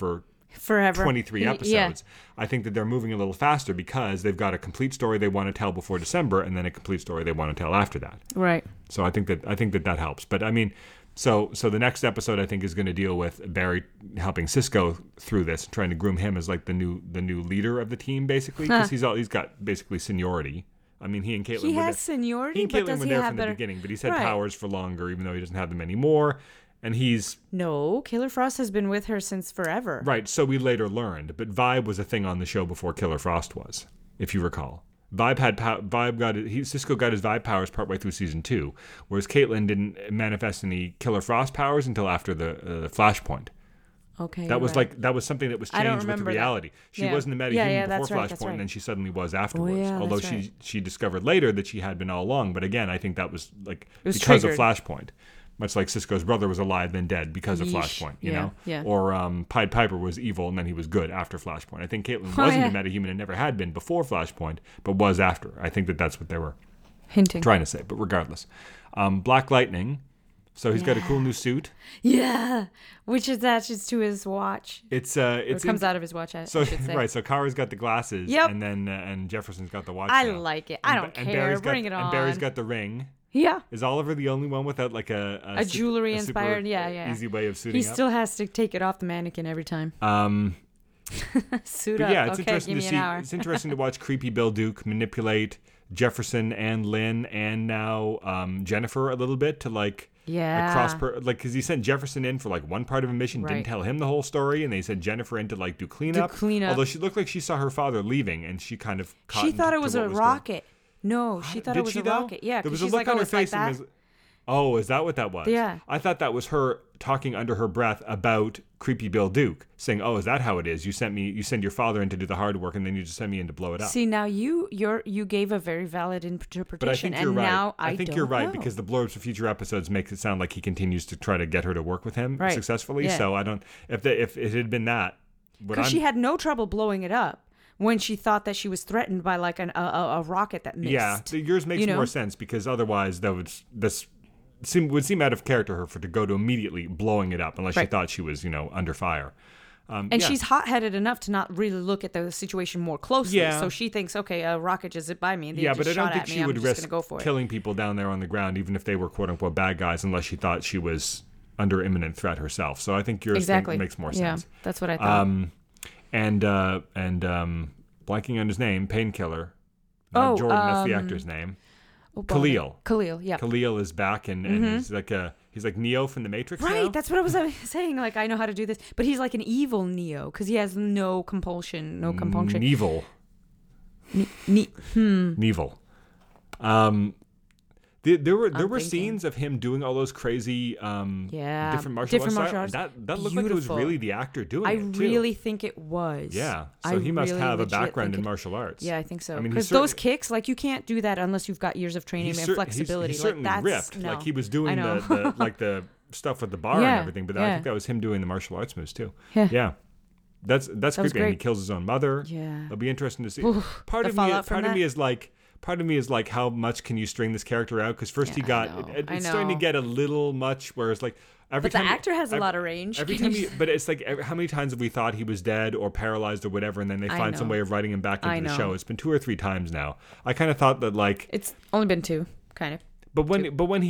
forever 23 episodes. Yeah. I think that they're moving a little faster because they've got a complete story they want to tell before December and then a complete story they want to tell after that. Right. So I think that helps. But I mean, so the next episode I think is going to deal with Barry helping Cisco through this, trying to groom him as like the new leader of the team basically because he's got basically seniority. I mean, he and Caitlin were there from the beginning, but he's had powers for longer even though he doesn't have them anymore. And Killer Frost has been with her since forever. Right, so we later learned. But Vibe was a thing on the show before Killer Frost was, if you recall. Cisco got his Vibe powers partway through season 2, whereas Caitlin didn't manifest any Killer Frost powers until after the Flashpoint. Okay, that was something that was changed with reality. She wasn't a metahuman before Flashpoint, and then she suddenly was afterwards. Although she discovered later that she had been all along. But again, I think that was like because of Flashpoint. Much like Cisco's brother was alive then dead because of Flashpoint, you know? Yeah. Or Pied Piper was evil and then he was good after Flashpoint. I think Caitlin wasn't a metahuman and never had been before Flashpoint, but was after. I think that's what they were hinting trying to say, but regardless. Black Lightning So he's got a cool new suit. Yeah, which attaches to his watch. It comes out of his watch. So I should say. Right. So Kara's got the glasses. Yep. And then and Jefferson's got the watch. I like it. I don't care. Bring it on. And Barry's got the ring. Yeah. Is Oliver the only one without like a jewelry inspired? Yeah. Easy way of suiting up. He still has to take it off the mannequin every time. Suit up. Yeah, it's interesting to see. It's interesting to watch creepy Bill Duke manipulate Jefferson and Lynn and now Jennifer a little bit to like. Yeah. Because he sent Jefferson in for like one part of a mission, right. Didn't tell him the whole story, and they sent Jennifer in to like do cleanup. Although she looked like she saw her father leaving, and she kind of she thought it was a rocket. No, she thought it was a rocket. Yeah, there was a look on her face. Oh, is that what that was? Yeah. I thought that was her talking under her breath about creepy Bill Duke, saying, "Oh, is that how it is? You send your father in to do the hard work, and then you just send me in to blow it up." See, now you gave a very valid interpretation, but I think you're right. I think you're right because the blurbs for future episodes makes it sound like he continues to try to get her to work with him successfully. Yeah. So I don't if it had been that, because she had no trouble blowing it up. When she thought that she was threatened by like a rocket that missed. Yeah, so yours makes more sense because otherwise this would seem out of character for her to go to immediately blowing it up unless she thought she was under fire. And she's hot-headed enough to not really look at the situation more closely. Yeah. So she thinks, okay, a rocket just hit by me. And but I don't think she would risk killing people down there on the ground, even if they were quote-unquote bad guys, unless she thought she was under imminent threat herself. So I think yours makes more sense. Yeah, that's what I thought. And blanking on his name, Painkiller. Jordan, that's the actor's name. Khalil. Khalil, yeah. Khalil is back and he's like Neo from the Matrix. Right, now. That's what I was saying. Like I know how to do this, but he's like an evil Neo because he has no compunction. Evil. Evil. There were scenes of him doing all those crazy different martial arts. That looked like it was really the actor doing it, too. I really think it was. Yeah. So he must have a background in martial arts. Yeah, I think so. Because those kicks, like you can't do that unless you've got years of training and flexibility. He's certainly ripped. No. Like he was doing the stuff with the bar and everything. But I think that was him doing the martial arts moves, too. Yeah. That's creepy. And he kills his own mother. Yeah. It'll be interesting to see. Part of me is like, how much can you string this character out? Because first it's starting to get a little much. Where it's like the actor has a lot of range. But it's like, how many times have we thought he was dead or paralyzed or whatever, and then they find some way of writing him back into the show? It's been 2 or 3 times now. I kind of thought that it's only been 2, kind of. But when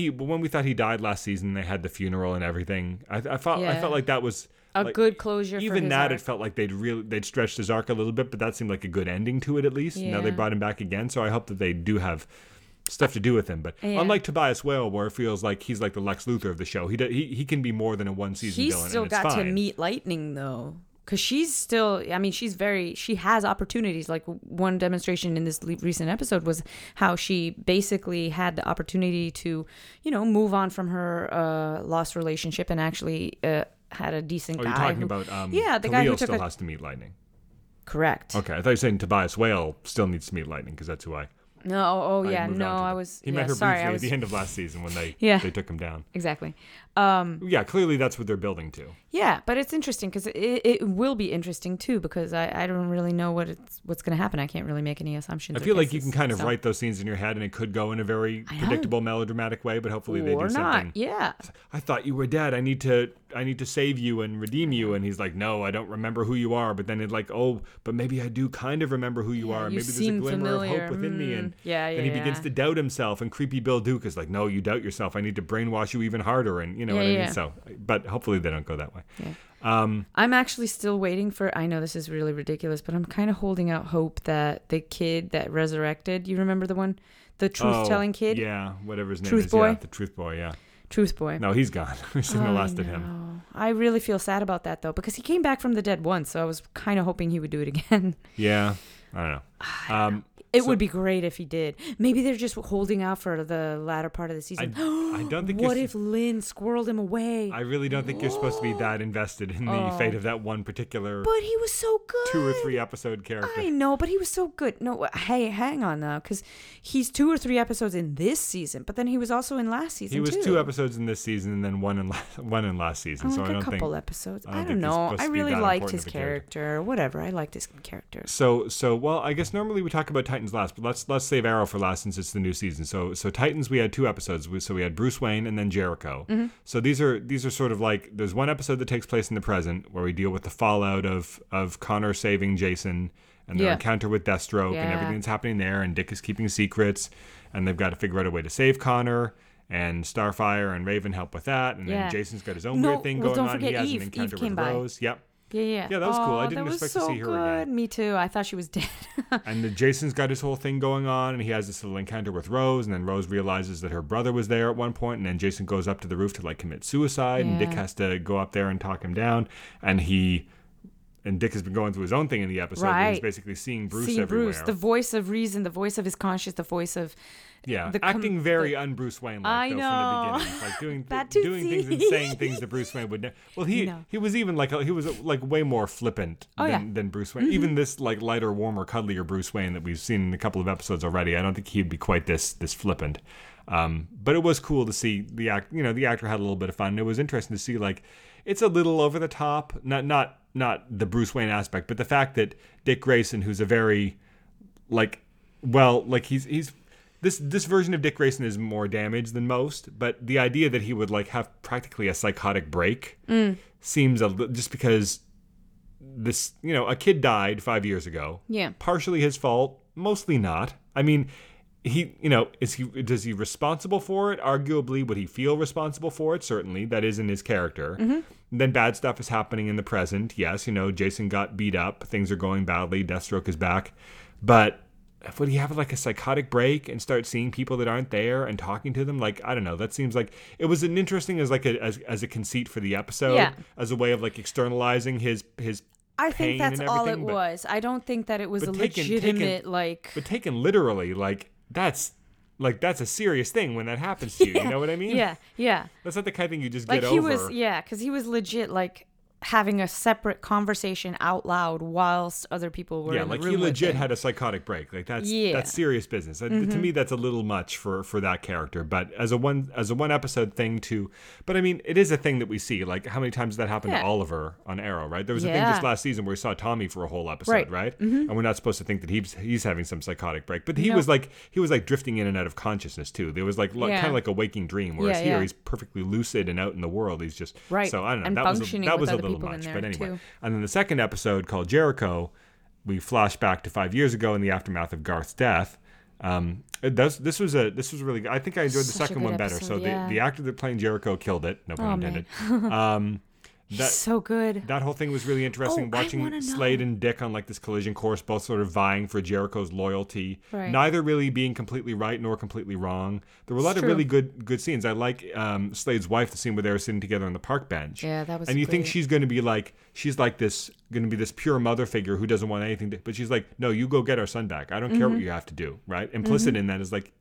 we thought he died last season, they had the funeral and everything. I felt like that was a good closure. It felt like they'd stretched his arc a little bit, but that seemed like a good ending to it at least. Yeah. Now they brought him back again, so I hope that they do have stuff to do with him. But unlike Tobias Whale, where it feels like he's like the Lex Luthor of the show, he can be more than a one-season villain. He's still got to meet Lightning though, because she's still. I mean, she has opportunities. Like one demonstration in this recent episode was how she basically had the opportunity to, move on from her lost relationship and actually. Had a decent guy. Oh, you're talking about the Khalil guy who still has to meet Lightning. Correct. Okay, I thought you were saying Tobias Whale still needs to meet Lightning because that's who I... No, I met her briefly at the end of last season when they they took him down. Exactly. Clearly that's what they're building to. Yeah, but it's interesting because it will be interesting too because I don't really know what's going to happen. I can't really make any assumptions. I feel like you can kind of write those scenes in your head and it could go in a very predictable melodramatic way, but hopefully they do something. Yeah. I thought you were dead. I need to save you and redeem you, and he's like, no, I don't remember who you are. But then it's like, oh, but maybe I do kind of remember who you are. Maybe there's a glimmer of hope within me. And then he begins to doubt himself, and creepy Bill Duke is like, no, you doubt yourself. I need to brainwash you even harder, and you know what I mean? So, but hopefully they don't go that way. Yeah. I'm actually still waiting for, I know this is really ridiculous, but I'm kind of holding out hope that the kid that resurrected, you remember the one? The truth-telling kid? Yeah, whatever his name is. Boy? Yeah, the Truth Boy, yeah. Truth Boy. No, he's gone. We've seen the last of him. I really feel sad about that, though, because he came back from the dead once, so I was kind of hoping he would do it again. Yeah, I don't know. It would be great if he did. Maybe they're just holding out for the latter part of the season. I don't think. What if Lynn squirreled him away? I really don't think you're supposed to be that invested in the fate of that one particular. But he was so good. 2 or 3 episode character. I know, but he was so good. No, hey, hang on now, because he's 2 or 3 episodes in this season, but then he was also in last season. He was 2 episodes in this season, and then one in last season. So I don't think a couple episodes. I don't know. I really liked his character. Whatever, I liked his character. So well, I guess normally we talk about Titan Titans last, but let's save Arrow for last since it's the new season. So Titans, we had two episodes. We had Bruce Wayne and then Jericho. Mm-hmm. So these are sort of like, there's one episode that takes place in the present where we deal with the fallout of Connor saving Jason and their encounter with Deathstroke and everything that's happening there, and Dick is keeping secrets and they've got to figure out a way to save Connor. And Starfire and Raven help with that, and then Jason's got his own weird thing going on. He has an encounter with Rose. Yep. Yeah, that was cool. I didn't expect to see her again. Me too. I thought she was dead. And then Jason's got his whole thing going on, and he has this little encounter with Rose, and then Rose realizes that her brother was there at one point, and then Jason goes up to the roof to like commit suicide, and Dick has to go up there and talk him down, and Dick has been going through his own thing in the episode. Right. He's basically seeing Bruce everywhere. Bruce, the voice of reason, the voice of his conscience, the voice of... Yeah, acting very un-Bruce Wayne-like, from the beginning. Like doing things and saying things that Bruce Wayne would never... Well, he was even like... He was like way more flippant than Bruce Wayne. Mm-hmm. Even this like lighter, warmer, cuddlier Bruce Wayne that we've seen in a couple of episodes already, I don't think he'd be quite this flippant. But it was cool to see the actor had a little bit of fun. It was interesting to see, like, it's a little over the top. Not the Bruce Wayne aspect, but the fact that Dick Grayson, who's a very, like, well, like he's this version of Dick Grayson is more damaged than most, but the idea that he would like have practically a psychotic break seems just because this, a kid died 5 years ago. Yeah. Partially his fault, mostly not. I mean, is he responsible for it? Arguably, would he feel responsible for it? Certainly, that is in his character. Mm-hmm. Then bad stuff is happening in the present. Yes, Jason got beat up. Things are going badly. Deathstroke is back. But would he have like a psychotic break and start seeing people that aren't there and talking to them? Like, I don't know. That seems like it was an interesting as a conceit for the episode, as a way of like externalizing his. I think that's all it was. I don't think that it was a legitimate like. But taken literally, like that's a serious thing when that happens to you. You know what I mean? Yeah. That's not the kind of thing you just get over. Because he was legit like having a separate conversation out loud whilst other people were in the room. Yeah, like he legit had a psychotic break. Like that's serious business. Mm-hmm. To me, that's a little much for that character. But as a one episode thing too. But I mean, it is a thing that we see. Like how many times did that happen to Oliver on Arrow? Right. There was a thing just last season where we saw Tommy for a whole episode. Right. Mm-hmm. And we're not supposed to think that he's having some psychotic break, but he was like drifting in and out of consciousness too. There was like kind of like a waking dream. Whereas here he's perfectly lucid and out in the world. He's just so I don't know. And that was a little much, but anyway. Too. And then the second episode, called Jericho, we flash back to 5 years ago in the aftermath of Garth's death. This was really good. I think I enjoyed the second one better. So the actor that played Jericho killed it. No pun intended. He's so good. That whole thing was really interesting. Watching Slade and Dick on like this collision course, both sort of vying for Jericho's loyalty. Right. Neither really being completely right nor completely wrong. There were a lot of really good scenes. I like Slade's wife, the scene where they were sitting together on the park bench. Yeah, that was. And you think she's going to be like, she's like this, going to be this pure mother figure who doesn't want anything. But she's like, no, you go get our son back. I don't care what you have to do. Right. Implicit in that is like.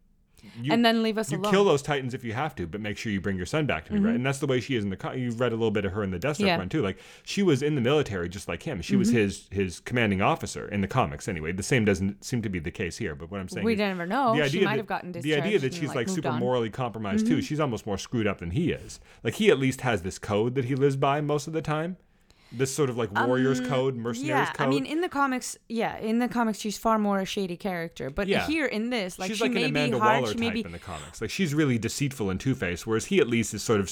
And then leave us alone. You kill those Titans if you have to, but make sure you bring your son back to me, right? And that's the way she is in the... You've read a little bit of her in the Deathstroke run, too. Like, she was in the military just like him. She was his commanding officer in the comics, anyway. The same doesn't seem to be the case here, but what I'm saying is... We never know. She might have gotten discharged. The idea that she's, like super morally compromised, too. She's almost more screwed up than he is. Like, he at least has this code that he lives by most of the time. This sort of like warrior's code, mercenaries code. I mean, in the comics, she's far more a shady character. But here in this, like she's like an Amanda Waller type in the comics. Like she's really deceitful and two-faced, whereas he at least is sort of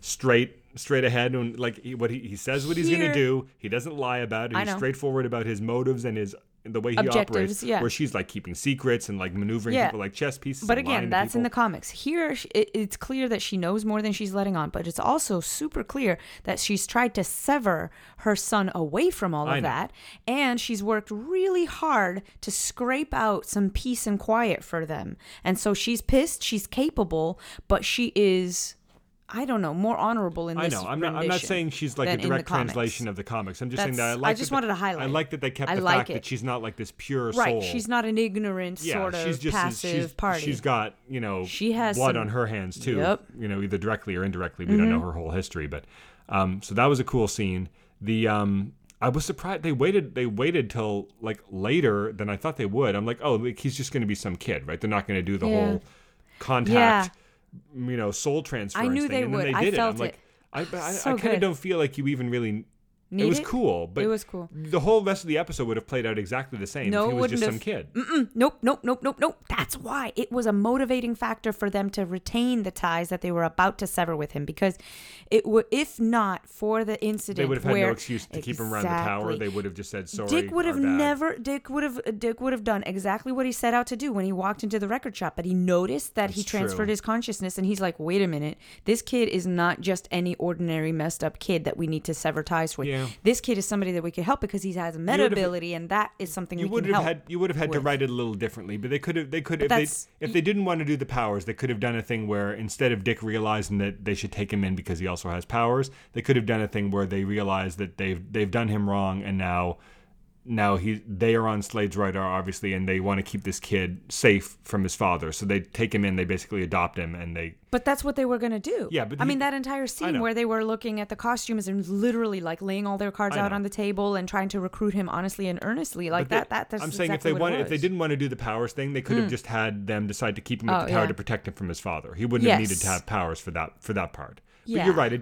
straight ahead and like he says what he's gonna do. He doesn't lie about it. He's straightforward about his motives and his. The way he operates, where she's like keeping secrets and like maneuvering people like chess pieces. But again, that's in the comics. Here, it's clear that she knows more than she's letting on, but it's also super clear that she's tried to sever her son away from all of that, and she's worked really hard to scrape out some peace and quiet for them. And so she's pissed. She's capable, but she is. I don't know, more honorable in this rendition. I know. I'm not saying she's like a direct translation of the comics. I'm just saying that I wanted to highlight. I like that they kept the fact that she's not like this pure soul. Right. She's not an ignorant sort of passive party. She's got, she has blood on her hands too. Yep. Either directly or indirectly. We don't know her whole history, but so that was a cool scene. The I was surprised they waited till like later than I thought they would. I'm like, oh, like, he's just going to be some kid, right? They're not going to do the whole contact. Yeah. Soul transference thing. I knew they would. I felt it. I kind of don't feel like you even really Need it was it? Cool, but it was cool. The whole rest of the episode would have played out exactly the same if he was just some kid. Nope. That's why it was a motivating factor for them to retain the ties that they were about to sever with him, because if not for the incident, they would have had no excuse to keep him around the tower. They would have just said sorry. Dick would have done exactly what he set out to do when he walked into the record shop. But he noticed that he transferred his consciousness, and he's like, "Wait a minute, this kid is not just any ordinary messed up kid that we need to sever ties with." Yeah. This kid is somebody that we could help because he has a meta ability, and that is something we can help. You would have had to write it a little differently, but if they didn't want to do the powers, they could have done a thing where instead of Dick realizing that they should take him in because he also has powers, they could have done a thing where they realize that they've done him wrong, and now they are on Slade's radar, obviously, and they want to keep this kid safe from his father. So they take him in, they basically adopt him, and they... But that's what they were going to do. Yeah, but... I mean, that entire scene where they were looking at the costumes and literally, like, laying all their cards out on the table and trying to recruit him honestly and earnestly, like, if they didn't want to do the powers thing, they could have just had them decide to keep him at the tower to protect him from his father. He wouldn't have needed to have powers for that part. Yeah. But you're right.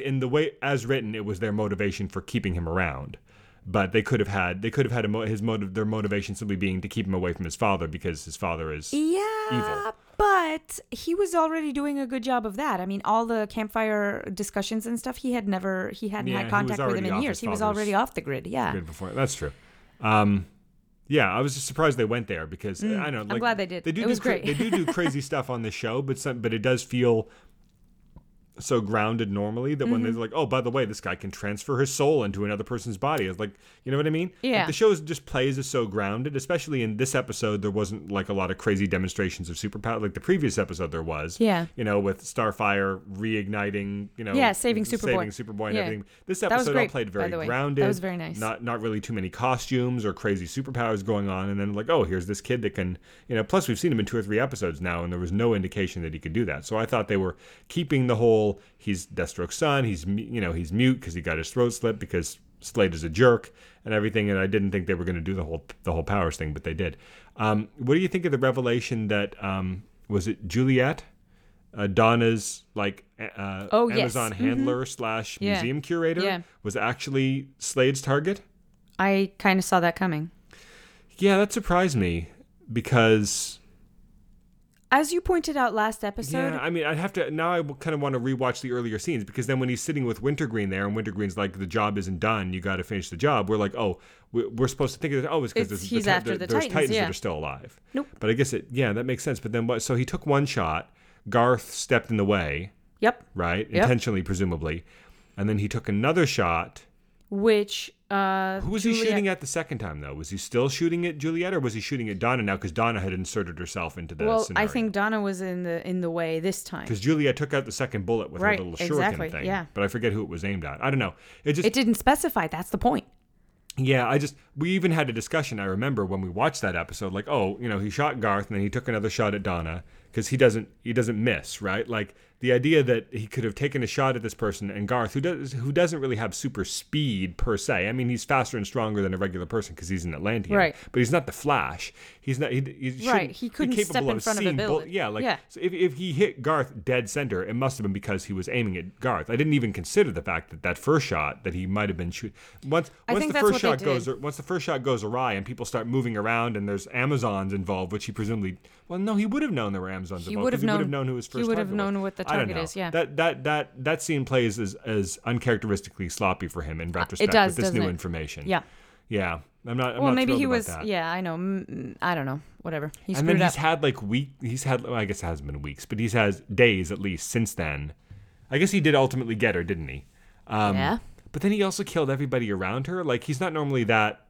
In the way as written, it was their motivation for keeping him around. But they could have had their motivation simply being to keep him away from his father because his father is evil. But he was already doing a good job of that. I mean, all the campfire discussions and stuff, he hadn't had contact with him in years. He was already off the grid. Yeah, the grid before. That's true. I was just surprised they went there because I don't know. Like, I'm glad they did. It was great. They do crazy stuff on the show, but it does feel so grounded normally that when they're like, oh, by the way, this guy can transfer his soul into another person's body. It's like, you know what I mean? Yeah. Like, the show just plays as so grounded, especially in this episode. There wasn't like a lot of crazy demonstrations of superpower. Like the previous episode there was. Yeah. You know, with Starfire reigniting, you know. Yeah, saving Superboy and everything. This episode all played very grounded. That was very nice. Not really too many costumes or crazy superpowers going on. And then like, oh, here's this kid that can, you know, plus we've seen him in 2 or 3 episodes now and there was no indication that he could do that. So I thought they were keeping the whole, he's Deathstroke's son, he's mute because he got his throat slit because Slade is a jerk and everything, and I didn't think they were going to do the whole powers thing, but they did. What do you think of the revelation that was it Juliet, Donna's like Amazon handler slash museum curator was actually Slade's target? I kind of saw that coming. Yeah, that surprised me because... As you pointed out last episode... Yeah, I mean, I kind of want to rewatch the earlier scenes because then when he's sitting with Wintergreen there and Wintergreen's like, the job isn't done, you got to finish the job, we're like, oh, we're supposed to think of it, it's because there's Titans that are still alive. Nope. But I guess that makes sense. But then, so he took one shot, Garth stepped in the way. Yep. Right? Yep. Intentionally, presumably. And then he took another shot... Which... Who was Juliet. He shooting at the second time, though? Was he still shooting at Juliet, or was he shooting at Donna now? Because Donna had inserted herself into the scenario. I think Donna was in the way this time. Because Juliet took out the second bullet with her little shuriken thing. Yeah. But I forget who it was aimed at. I don't know. It didn't specify. That's the point. Yeah, we even had a discussion, I remember, when we watched that episode, like, oh, you know, he shot Garth, and then he took another shot at Donna, because he doesn't miss, right? Like, the idea that he could have taken a shot at this person, and Garth, who doesn't really have super speed, per se, I mean, he's faster and stronger than a regular person, because he's an Atlantean, right? But he's not the Flash, he's not, he right, he couldn't step in front of a building. So if he hit Garth dead center, it must have been because he was aiming at Garth. I didn't even consider the fact that first shot, that he might have been shooting, once the first shot goes awry and people start moving around and there's Amazons involved, which he presumably, well, no, he would have known there were Amazons involved. He would have known who his first target was. He would have known what the target is. Yeah. That scene plays as uncharacteristically sloppy for him in retrospect. It does, with this new information. Yeah. Yeah. I'm not thrilled about that. Yeah, I know. I don't know. Whatever. He screwed up. And then I guess it hasn't been weeks, but he's had days at least since then. I guess he did ultimately get her, didn't he? Yeah. But then he also killed everybody around her. Like, he's not normally that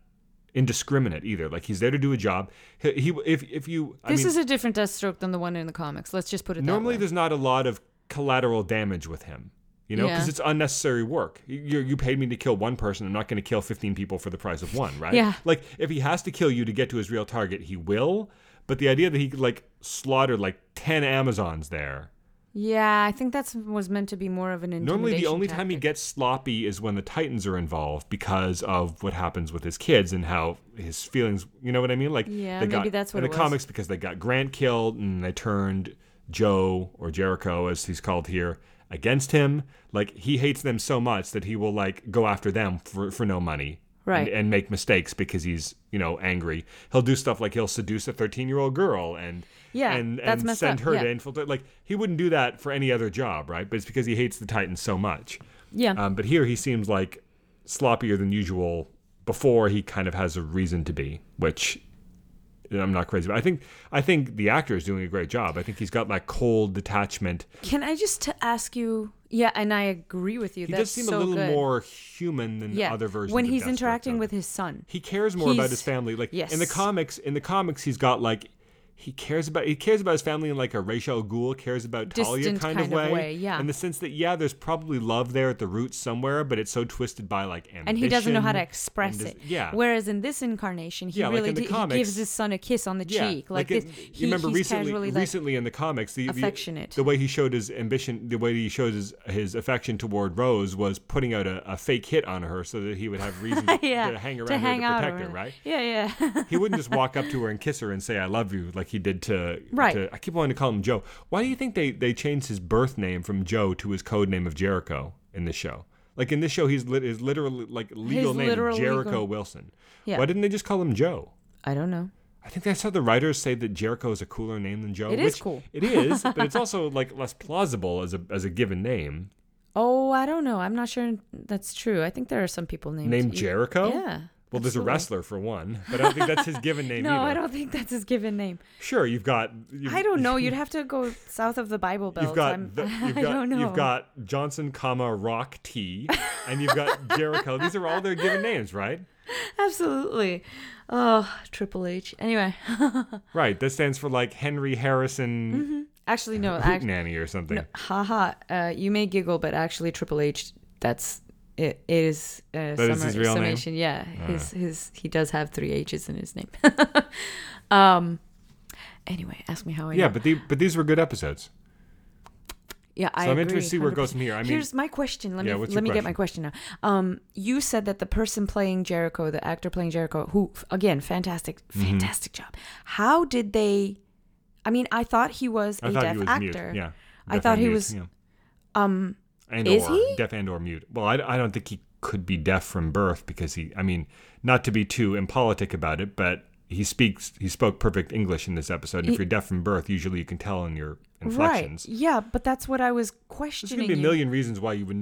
indiscriminate either. Like, he's there to do a job. This is a different Deathstroke than the one in the comics. Let's just put it that way. Normally, there's not a lot of collateral damage with him. You know, because it's unnecessary work. You paid me to kill one person. I'm not going to kill 15 people for the price of one, right? Yeah. Like, if he has to kill you to get to his real target, he will. But the idea that he could, like, slaughter, like, 10 Amazons there... Yeah, I think that was meant to be more of an intimidation. Normally the only time he gets sloppy is when the Titans are involved because of what happens with his kids and how his feelings, you know what I mean? Like, yeah, maybe that's what it was. In the comics, because they got Grant killed and they turned Joe, or Jericho as he's called here, against him. Like, he hates them so much that he will, like, go after them for no money. Right. And make mistakes because he's, you know, angry. He'll do stuff like he'll seduce a 13-year-old girl and send her to infiltrate. Like, he wouldn't do that for any other job, right? But it's because he hates the Titans so much. Yeah. But here he seems like sloppier than usual before he kind of has a reason to be, which I'm not crazy about. I think the actor is doing a great job. I think he's got like cold detachment. Can I just ask you? Yeah, and I agree with you. He does seem a little more human than the other versions. When he's interacting with his son, he cares more about his family. Like in the comics, he's got like he cares about his family in like a Ra's al Ghul cares about Talia kind of way. Yeah, in the sense that there's probably love there at the root somewhere, but it's so twisted by like ambition. And he doesn't know how to express it. Yeah. Whereas in this incarnation, he gives his son a kiss on the cheek. Recently in the comics, the way he showed his ambition, the way he showed his affection toward Rose was putting out a fake hit on her so that he would have reason to hang around her to protect her. Right? Yeah, yeah. He wouldn't just walk up to her and kiss her and say "I love you" like he did to I keep wanting to call him Joe. Why do you think they changed his birth name from Joe to his code name of Jericho in this show? Like in this show, his literally like legal name Jericho Wilson. Yeah. Why didn't they just call him Joe? I don't know. I think that's how the writers say that Jericho is a cooler name than Joe. It is cool. It is, but it's also like less plausible as a given name. Oh, I don't know. I'm not sure that's true. I think there are some people named Jericho. Yeah. Well, there's a wrestler for one, but I don't think that's his given name either. No, I don't think that's his given name. Sure, I don't know. You'd have to go south of the Bible Belt. I don't know. You've got Johnson, Rock T, and you've got Jericho. These are all their given names, right? Absolutely. Oh, Triple H. Anyway. Right. That stands for like Henry Harrison. Mm-hmm. Actually, no. Hootenanny or something. No, haha. You may giggle, but actually Triple H, that's... It is his real summation. Name? Yeah, he does have 3 H's in his name. Anyway, ask me how I know. but these were good episodes. Yeah, I agree. So I'm interested to see where it goes from here. I mean, here's my question. Let me get my question now. You said that the person playing Jericho, the actor playing Jericho, who again, fantastic job. How did they? I mean, I thought he was a deaf actor. Yeah, I thought he was. Is he? Deaf and or mute. Well, I don't think he could be deaf from birth because not to be too impolitic about it, but he spoke perfect English in this episode. If you're deaf from birth, usually you can tell in your inflections. Right. Yeah, but that's what I was questioning. There's going to be a million reasons why you would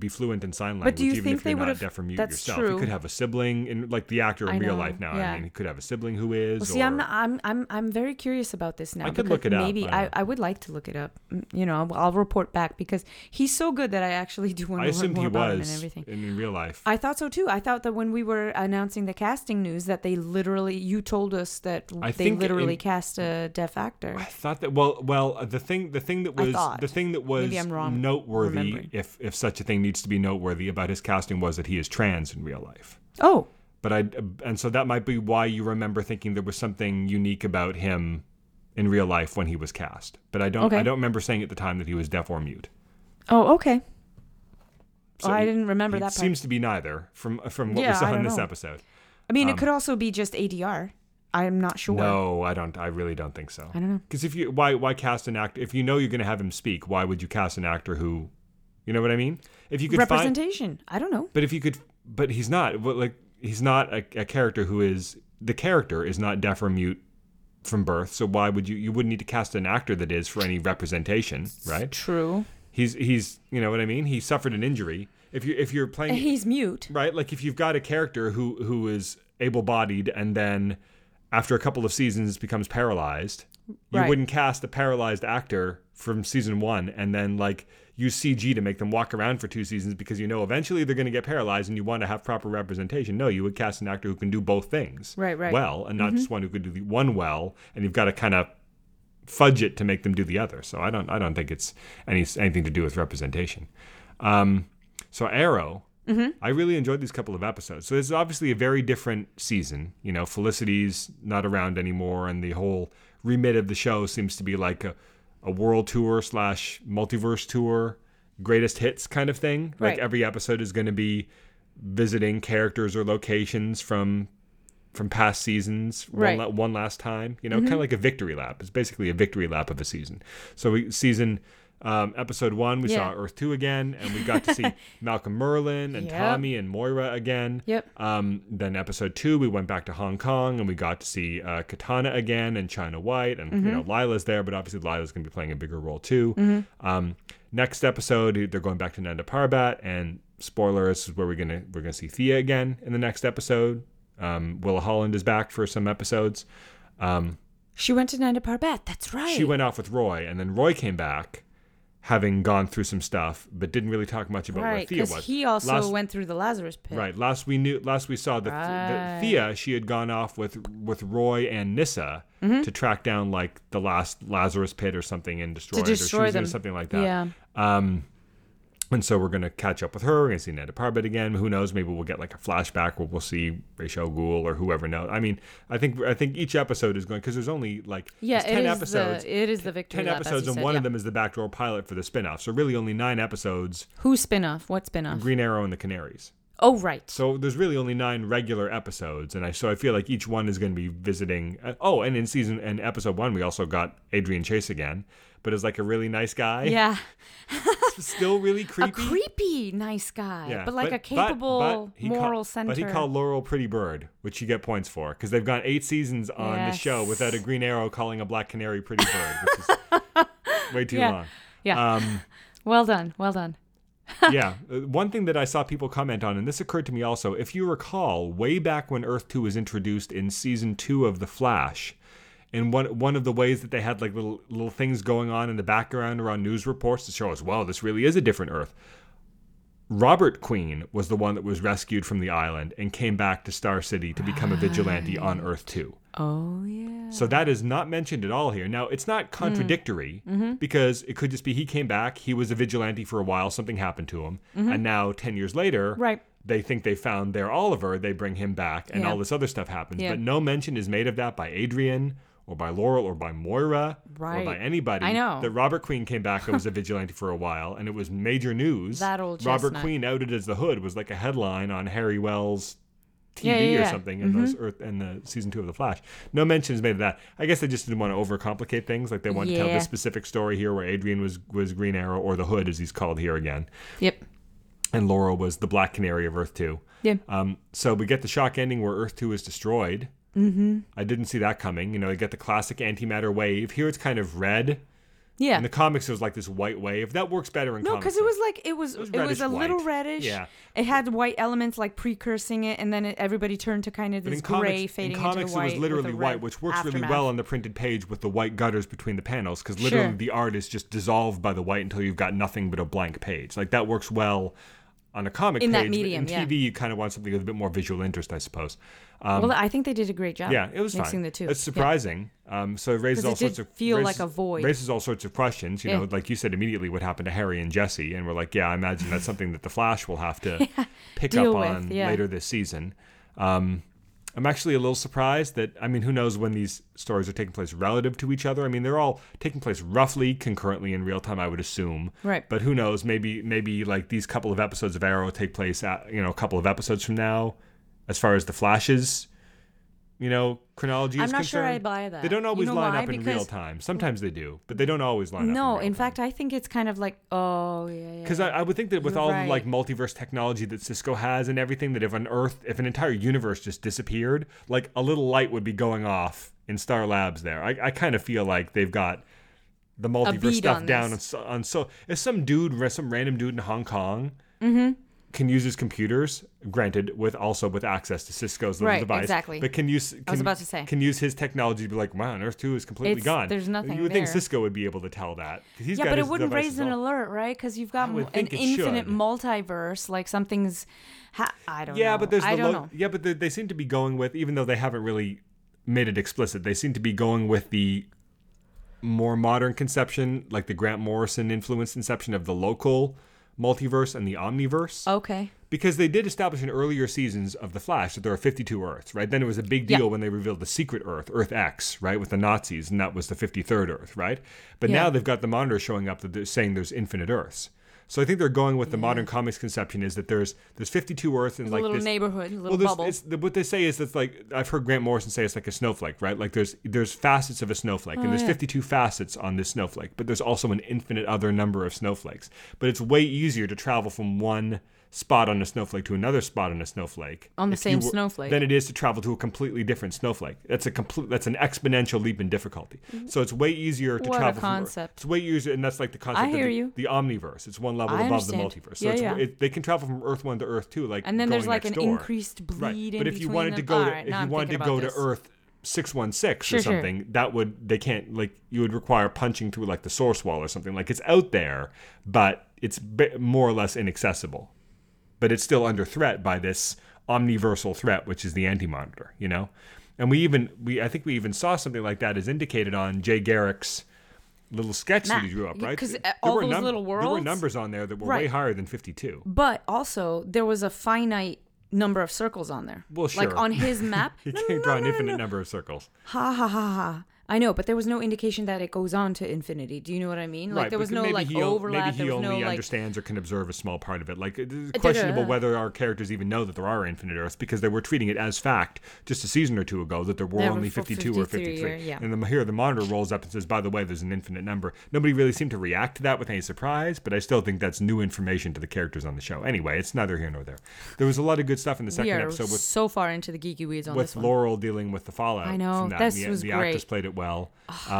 be fluent in sign language, even if you're not deaf or mute yourself. True. You could have a sibling, like the actor in real life now. Yeah. I mean, he could have a sibling who is. Well, see, I'm very curious about this now. I could look it up. Maybe I would like to look it up. You know, I'll report back because he's so good that I actually do want to learn more about him and everything. In real life. I thought so too. I thought that when we were announcing the casting news that they literally, you told us that they literally cast a deaf actor. I thought that. Well, the thing that was noteworthy, if such a thing needs to be noteworthy about his casting, was that he is trans in real life. Oh, but so that might be why you remember thinking there was something unique about him in real life when he was cast. But I don't remember saying at the time that he was deaf or mute. Oh, okay. So I didn't remember that part. It seems to be neither from what we saw in this episode. I mean, it could also be just ADR. I'm not sure. No, I don't. I really don't think so. I don't know. Because why cast an actor if you know you're going to have him speak? Why would you cast an actor who, you know what I mean? If you could representation, I don't know. But he's not. Like he's not a character who is the character is not deaf or mute from birth. So why would you wouldn't need to cast an actor that is for any representation, right? True. He's you know what I mean. He suffered an injury. If you're playing, he's mute, right? Like if you've got a character who is able-bodied and then after a couple of seasons becomes paralyzed, you wouldn't cast a paralyzed actor from season 1 and then like use CG to make them walk around for 2 seasons because you know eventually they're going to get paralyzed and you want to have proper representation. No, you would cast an actor who can do both things well and not just one who could do the one well, and you've got to kind of fudge it to make them do the other. So I don't think it's anything to do with representation. So Arrow. Mm-hmm. I really enjoyed these couple of episodes. So this is obviously a very different season. You know, Felicity's not around anymore, and the whole remit of the show seems to be like a world tour / multiverse tour, greatest hits kind of thing. Right. Like every episode is going to be visiting characters or locations from past seasons one last time. You know, kind of like a victory lap. It's basically a victory lap of a season. So season Episode 1, we saw Earth 2 again, and we got to see Malcolm Merlyn and Tommy and Moira again. Yep. Then Episode 2, we went back to Hong Kong, and we got to see Katana again and China White. And, you know, Lila's there, but obviously Lila's going to be playing a bigger role, too. Next episode, they're going back to Nanda Parbat, and spoilers, this is where we're gonna see Thea again in the next episode. Willa Holland is back for some episodes. She went to Nanda Parbat, that's right. She went off with Roy, and then Roy came back, having gone through some stuff, but didn't really talk much about where Thea was. Right, because he also went through the Lazarus Pit. Right, last we saw that Thea, she had gone off with Roy and Nyssa to track down like the last Lazarus Pit or something and destroy them. Or something like that. Yeah. And so we're going to catch up with her. We're going to see Nanda Parbat again. Who knows? Maybe we'll get like a flashback where we'll see Ra's al Ghul or whoever knows. I mean, I think each episode is going, because there's only like 10 episodes. It is the Victory 10 lap, episodes, and said, one of them is the backdoor pilot for the spinoff. So really only 9 episodes. Who's spinoff? What spinoff? Green Arrow and the Canaries. Oh, right. So there's really only 9 regular episodes. And I feel like each one is going to be visiting. Oh, and in season and episode 1, we also got Adrian Chase again. But is like a really nice guy. Yeah. Still really creepy. A creepy nice guy. Yeah. But like a capable moral center. But he called Laurel Pretty Bird, which you get points for. Because they've gone 8 seasons on the show without a Green Arrow calling a black canary Pretty Bird. Which is way too long. Yeah. Well done. Yeah. One thing that I saw people comment on, and this occurred to me also. If you recall, way back when Earth 2 was introduced in season 2 of The Flash, and one of the ways that they had like little things going on in the background around news reports to show us, wow, this really is a different Earth. Robert Queen was the one that was rescued from the island and came back to Star City to become a vigilante on Earth 2. Oh, yeah. So that is not mentioned at all here. Now, it's not contradictory because it could just be he came back, he was a vigilante for a while, something happened to him, and now 10 years later... Right. They think they found their Oliver, they bring him back, and all this other stuff happens. Yeah. But no mention is made of that by Adrian or by Laurel or by Moira or by anybody. I know. That Robert Queen came back and was a vigilante for a while, and it was major news. That old Robert Queen outed as the Hood was like a headline on Harry Wells' TV or something in the season 2 of The Flash. No mention is made of that. I guess they just didn't want to overcomplicate things. Like they wanted to tell this specific story here where Adrian was Green Arrow or the Hood, as he's called here again. Yep. And Laurel was the Black Canary of Earth 2. Yeah. So we get the shock ending where Earth 2 is destroyed. Mm-hmm. I didn't see that coming. You know, you get the classic antimatter wave. Here it's kind of red. Yeah. In the comics, it was like this white wave. That works better in comics. No, because it was like, it was a little reddish. Yeah. It had white elements like precursing it, and then everybody turned to kind of this gray fading into white. In comics, it was literally white, which works really well on the printed page with the white gutters between the panels, because literally the art is just dissolved by the white until you've got nothing but a blank page. Like that works well on a comic in page, that medium, but in TV, you kind of want something with a bit more visual interest, I suppose. Well, I think they did a great job. Yeah, it was mixing fine. The two. It's surprising. Yeah. So it raises all sorts of raises all sorts of questions. You know, like you said, immediately what happened to Harry and Jesse, and we're like, I imagine that's something that the Flash will have to pick up on later this season. I'm actually a little surprised that, I mean, who knows when these stories are taking place relative to each other. I mean, they're all taking place roughly concurrently in real time, I would assume. Right. But who knows, maybe like these couple of episodes of Arrow take place, a couple of episodes from now, as far as the Flash's, chronology is concerned. I'm not sure I buy that. They don't always line up in real time. Sometimes they do, but they don't always line up in real time. No, in fact, I think it's kind of like, Because I would think that with all the like multiverse technology that Cisco has and everything, that if an entire universe just disappeared, like a little light would be going off in Star Labs there. I kind of feel like they've got the multiverse stuff down. So if some random dude in Hong Kong... Mm-hmm. Can use his computers, granted, with access to Cisco's little device. Right, exactly. But can use his technology to be like, wow, Earth 2 is completely gone. There's nothing You would think Cisco would be able to tell that. But it wouldn't raise an alert, right? Because you've got an infinite multiverse, like something's... I don't know. Yeah, but there's know. Yeah, but they seem to be going with, even though they haven't really made it explicit, they seem to be going with the more modern conception, like the Grant Morrison-influenced conception of the local... multiverse and the omniverse. Okay. Because they did establish in earlier seasons of The Flash that there are 52 Earths, right? Then it was a big deal when they revealed the secret Earth, Earth X, right, with the Nazis, and that was the 53rd Earth, right? But now they've got the monitor showing up that they're saying there's infinite Earths. So I think they're going with the modern comics conception is that there's 52 Earth and like a little this, neighborhood, a little bubble. What they say is that's like I've heard Grant Morrison say it's like a snowflake, right? Like there's facets of a snowflake, and there's 52 facets on this snowflake, but there's also an infinite other number of snowflakes. But it's way easier to travel from one spot on a snowflake to another spot on a snowflake on the same snowflake than it is to travel to a completely different snowflake. That's an exponential leap in difficulty. So it's way easier to travel. What a concept! It's way easier, and that's like the concept. I hear you. The omniverse. It's one level above the multiverse. So they can travel from Earth 1 to Earth 2, like and then there's like an increased bleed. Right. But if you wanted to go to Earth 616 or something, that would they can't like you would require punching through like the source wall or something. Like it's out there, but it's more or less inaccessible. But it's still under threat by this omniversal threat, which is the Anti-Monitor, you know? And I think we even saw something like that as indicated on Jay Garrick's little sketch that he drew up, right? Because all those little worlds. There were numbers on there that were way higher than 52. But also, there was a finite number of circles on there. Well, sure. Like on his map. He can't draw an infinite number of circles. Ha, ha, ha, ha. I know, but there was no indication that it goes on to infinity. Do you know what I mean? Like, right, there was no like overlap. Maybe he only understands or can observe a small part of it. Like, it's questionable whether our characters even know that there are infinite Earths because they were treating it as fact just a season or two ago that there were only 52 or 53. And here the monitor rolls up and says, by the way, there's an infinite number. Nobody really seemed to react to that with any surprise, but I still think that's new information to the characters on the show. Anyway, it's neither here nor there. There was a lot of good stuff in the second episode. We are so far into the geeky weeds on this one. With Laurel dealing with the fallout. I know, this was great. The actress played it well.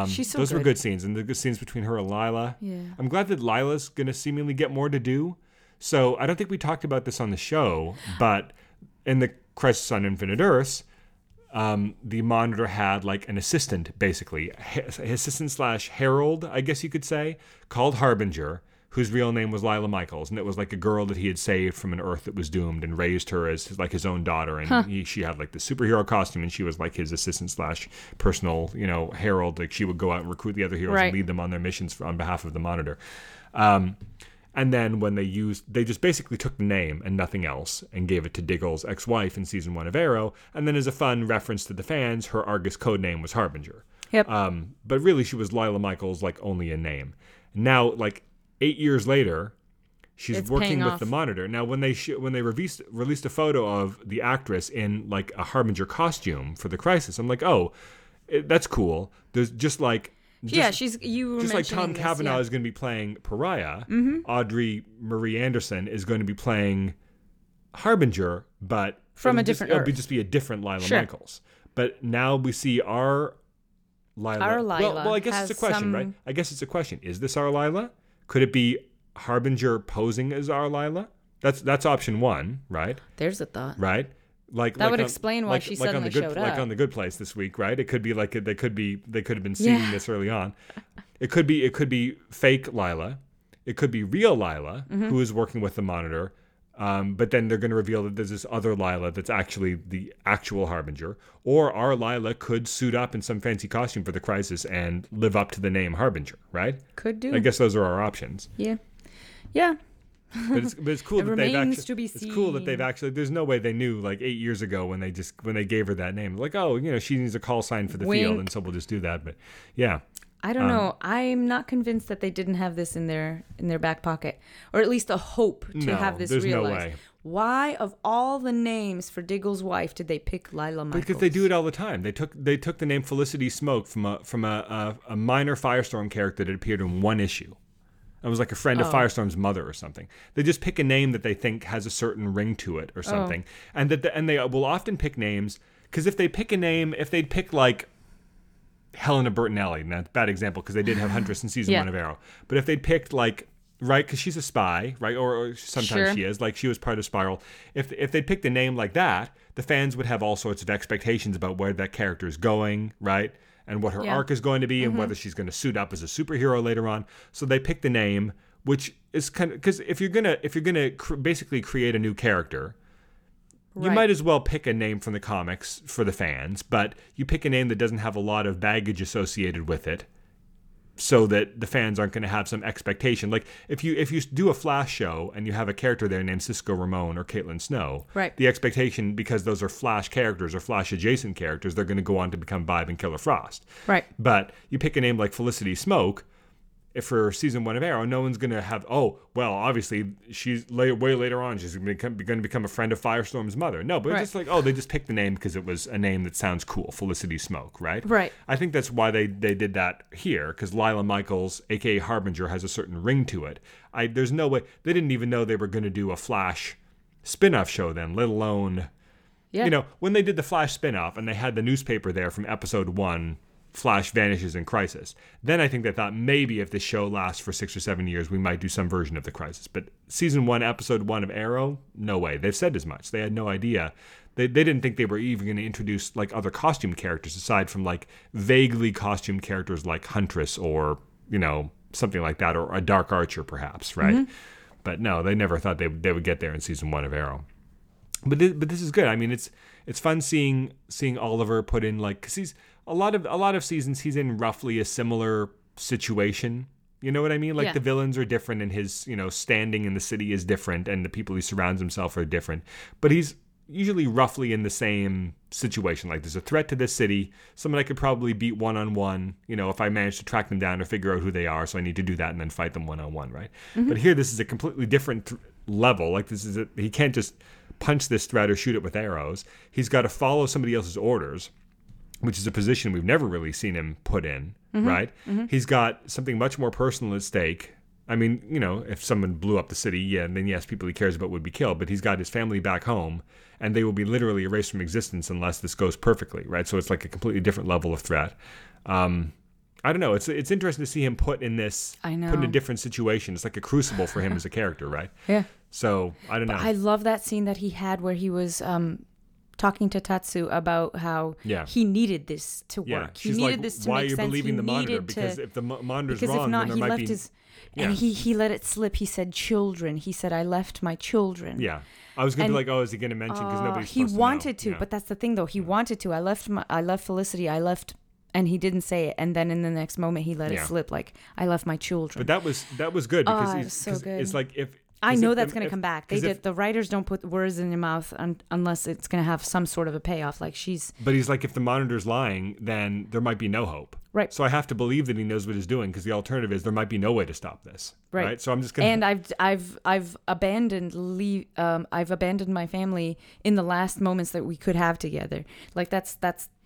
She's so those good. Were good scenes, and the good scenes between her and Lila. Yeah. I'm glad that Lila's going to seemingly get more to do. So I don't think we talked about this on the show, but in the Crisis on Infinite Earths, the Monitor had like an assistant, basically. Assistant / herald, I guess you could say, called Harbinger, whose real name was Lila Michaels, and it was like a girl that he had saved from an Earth that was doomed and raised her as his own daughter, and she had like the superhero costume, and she was like his assistant / personal, herald. Like she would go out and recruit the other heroes and lead them on their missions on behalf of the Monitor. And then when they just basically took the name and nothing else and gave it to Diggle's ex-wife in season 1 of Arrow, and then as a fun reference to the fans, her Argus codename was Harbinger. Yep. But really she was Lila Michaels, like only in name. Now, like 8 years later, she's working with the Monitor. Now, when they released a photo of the actress in like a Harbinger costume for the Crisis, I'm like, oh, that's cool. There's just like Tom Cavanaugh is going to be playing Pariah. Audrey Marie Anderson is going to be playing Harbinger, but from a different Earth. It'll just be a different Lila Michaels. But now we see our Lila. Our Lila. Well, I guess it's a question, right? I guess it's a question. Is this our Lila? Could it be Harbinger posing as our Lila? That's option 1, right? There's a thought, right? Like that would explain why she suddenly showed up. Like on The Good Place this week, right? It could be like they could have been seeing this early on. It could be fake Lila. It could be real Lila who is working with the Monitor. But then they're going to reveal that there's this other Lila that's actually the actual Harbinger. Or our Lila could suit up in some fancy costume for the Crisis and live up to the name Harbinger, right? Could do. I guess those are our options. Yeah. But it's cool that they've actually. To be seen. It's cool that they've actually. There's no way they knew like 8 years ago when they gave her that name. Like, oh, she needs a call sign for the field, and so we'll just do that. But yeah. I don't know. I'm not convinced that they didn't have this in their back pocket, or at least a hope to have this realized. No way. Why, of all the names for Diggle's wife, did they pick Lila Michaels? Because they do it all the time. They took the name Felicity Smoke from a minor Firestorm character that appeared in one issue. It was like a friend of Firestorm's mother or something. They just pick a name that they think has a certain ring to it or something, and they will often pick names because if they'd pick like. Helena Bertinelli, that's a bad example because they did have Huntress in season 1 of Arrow. But if they'd picked like, right, because she's a spy, right, or sometimes she is, like she was part of Spiral. If they'd picked a name like that, the fans would have all sorts of expectations about where that character is going, right, and what her arc is going to be, and whether she's going to suit up as a superhero later on. So they picked the name, which is kind of because if you're gonna basically create a new character. You might as well pick a name from the comics for the fans, but you pick a name that doesn't have a lot of baggage associated with it so that the fans aren't going to have some expectation. Like if you do a Flash show and you have a character there named Cisco Ramon or Caitlin Snow, the expectation, because those are Flash characters or Flash adjacent characters, they're going to go on to become Vibe and Killer Frost. But you pick a name like Felicity Smoke, if for season one of Arrow, no one's going to have, oh, well, obviously, she's way later on, she's going to become a friend of Firestorm's mother. No, but right. It's just like, oh, they just picked the name because it was a name that sounds cool, Felicity Smoke, right? Right. I think that's why they did that here, because Lila Michaels, a.k.a. Harbinger, has a certain ring to it. There's no way, they didn't even know they were going to do a Flash spin-off show then, let alone, yeah. You know, when they did the Flash spin-off and they had the newspaper there from episode one, Flash vanishes in Crisis. Then I think they thought maybe if the show lasts for 6 or 7 years, we might do some version of the Crisis. But season one, episode one of Arrow, no way. They've said as much. They had no idea. They didn't think they were even going to introduce like other costume characters aside from like vaguely costumed characters like Huntress or, you know, something like that, or a Dark Archer perhaps, right? Mm-hmm. But no, they never thought they would get there in season one of Arrow. But this is good. I mean, it's fun seeing Oliver put in like, because he's a lot of seasons he's in roughly a similar situation. You know what I mean? Like yeah. The villains are different, and his, you know, standing in the city is different, and the people he surrounds himself are different. But he's usually roughly in the same situation. Like there's a threat to this city, someone I could probably beat one-on-one, you know, if I manage to track them down or figure out who they are. So I need to do that and then fight them one-on-one, right? Mm-hmm. But here this is a completely different level. Like this is he can't just punch this threat or shoot it with arrows. He's got to follow somebody else's orders, which is a position we've never really seen him put in, mm-hmm, right? Mm-hmm. He's got something much more personal at stake. I mean, you know, if someone blew up the city, yeah, and then yes, people he cares about would be killed, but he's got his family back home, and they will be literally erased from existence unless this goes perfectly, right? So it's like a completely different level of threat. I don't know. It's interesting to see him put in a different situation. It's like a crucible for him as a character, right? Yeah. So I don't know. I love that scene that he had where he was talking to Tatsu about how he needed this to work. Yeah. She's needed like, this to why make are you sense. Believing he the monitor? Because if the monitor's wrong, not, then there might be... And he let it slip. He said, children. He said, I left my children. Yeah. I was going to be like, oh, is he going to mention? Because nobody's supposed to know. He wanted to, but that's the thing, though. He wanted to. I left Felicity. I left... And he didn't say it. And then in the next moment, he let it slip. Like, I left my children. But that was good. Because it was so good. It's like if... I know that's going to come back. The writers don't put words in your mouth unless it's going to have some sort of a payoff. Like she's... But he's like, if the monitor's lying, then there might be no hope. Right. So I have to believe that he knows what he's doing, because the alternative is there might be no way to stop this. Right. So I'm just going to... And I've abandoned my family in the last moments that we could have together. Like that's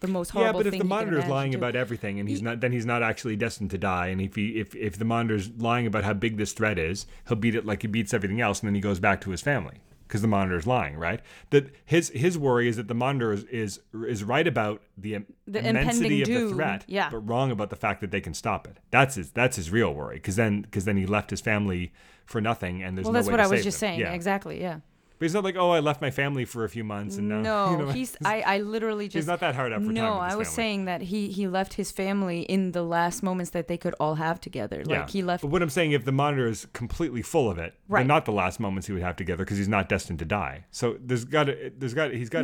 the most horrible thing. Yeah, but if the monitor's lying about everything, and he's not actually destined to die. And if the monitor's lying about how big this threat is, he'll beat it like he beats everything else, and then he goes back to his family because the monitor's lying, right? That his worry is that the monitor is right about the immensity of the threat, but wrong about the fact that they can stop it. That's his real worry, because then he left his family for nothing, and there's no way to save them. Well, that's what I was just saying. Yeah. Exactly. Yeah. But he's not like, oh, I left my family for a few months and no. You know, I literally just... He's not that hard up for time with his I was family. Saying that he left his family in the last moments that they could all have together. Like he left... But what I'm saying, if the monitor is completely full of it, they're not the last moments he would have together, because he's not destined to die. So he's got to believe there's at least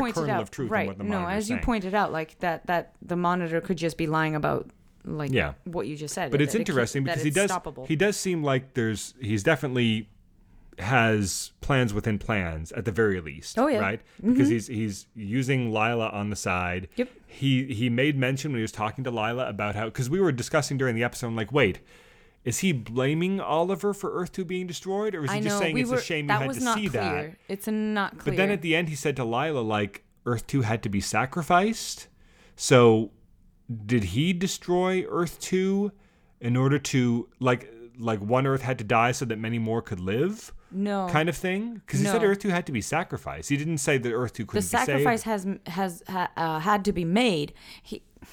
a kernel of truth in what the monitor is saying. No, as you pointed out, like that the monitor could just be lying about... like what you just said. But it's interesting because he does seem like he's definitely... has plans within plans at the very least, right? Because he's using Lila on the side. Yep. He made mention when he was talking to Lila about how, because we were discussing during the episode, I'm like, wait, is he blaming Oliver for Earth 2 being destroyed, or is he just saying it's a shame you had to see that? It's not clear. But then at the end, he said to Lila, like, Earth 2 had to be sacrificed. So did he destroy Earth 2 in order to like one Earth had to die so that many more could live? No. Kind of thing? Because he said Earth 2 had to be sacrificed. He didn't say that Earth 2 couldn't be saved. The sacrifice has had to be made.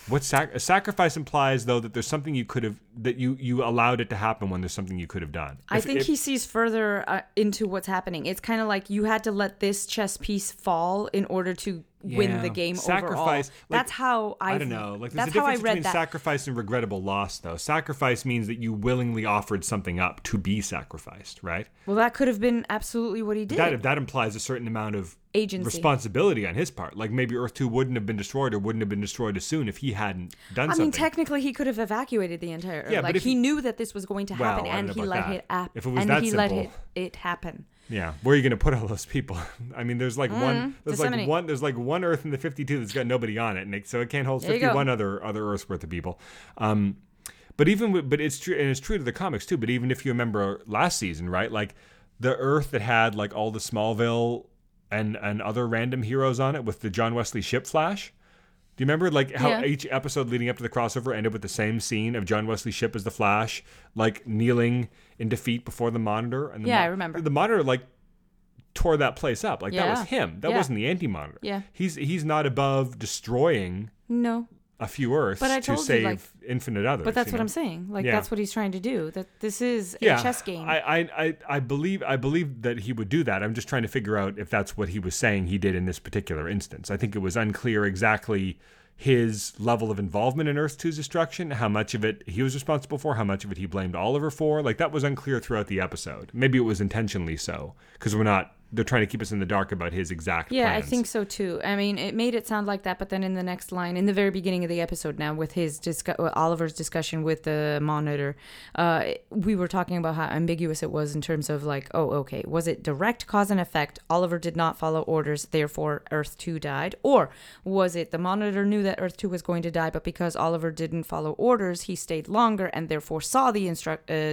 A sacrifice implies, though, that there's something you could have... that you allowed it to happen when there's something you could have done. I think he sees further into what's happening. It's kind of like you had to let this chess piece fall in order to win the game overall. Like, that's how I don't know. Like, there's a difference between sacrifice and regrettable loss, though. Sacrifice means that you willingly offered something up to be sacrificed, right? Well, that could have been absolutely what he did. That implies a certain amount of agency, responsibility on his part. Like maybe Earth 2 wouldn't have been destroyed or wouldn't have been destroyed as soon if he hadn't done something. I mean, technically, he could have evacuated the entire Earth. Yeah, like he knew that this was going to happen, and he let it happen. If it was that simple, it happen. Yeah, where are you going to put all those people? I mean, there's like one. There's like one Earth in the 52 that's got nobody on it, so it can't hold 51 other Earth's worth of people. But it's true, and it's true to the comics too. But even if you remember last season, right? Like the Earth that had like all the Smallville and other random heroes on it with the John Wesley ship flash. Do you remember like how each episode leading up to the crossover ended with the same scene of John Wesley's ship as the Flash, like kneeling in defeat before the Monitor? And the I remember. The Monitor like tore that place up. Like that was him. That wasn't the Anti-Monitor. Yeah. He's not above destroying a few Earths to save infinite others. But that's what I'm saying. Like that's what he's trying to do. That this is a chess game. I believe that he would do that. I'm just trying to figure out if that's what he was saying he did in this particular instance. I think it was unclear exactly his level of involvement in Earth 2's destruction, how much of it he was responsible for, how much of it he blamed Oliver for. Like that was unclear throughout the episode. Maybe it was intentionally so, because they're trying to keep us in the dark about his exact plans. I think so too. I mean, it made it sound like that, but then in the next line, in the very beginning of the episode now, with Oliver's discussion with the Monitor, we were talking about how ambiguous it was in terms of like, oh, okay, was it direct cause and effect? Oliver did not follow orders, therefore Earth 2 died. Or was it the Monitor knew that Earth 2 was going to die, but because Oliver didn't follow orders, he stayed longer and therefore saw the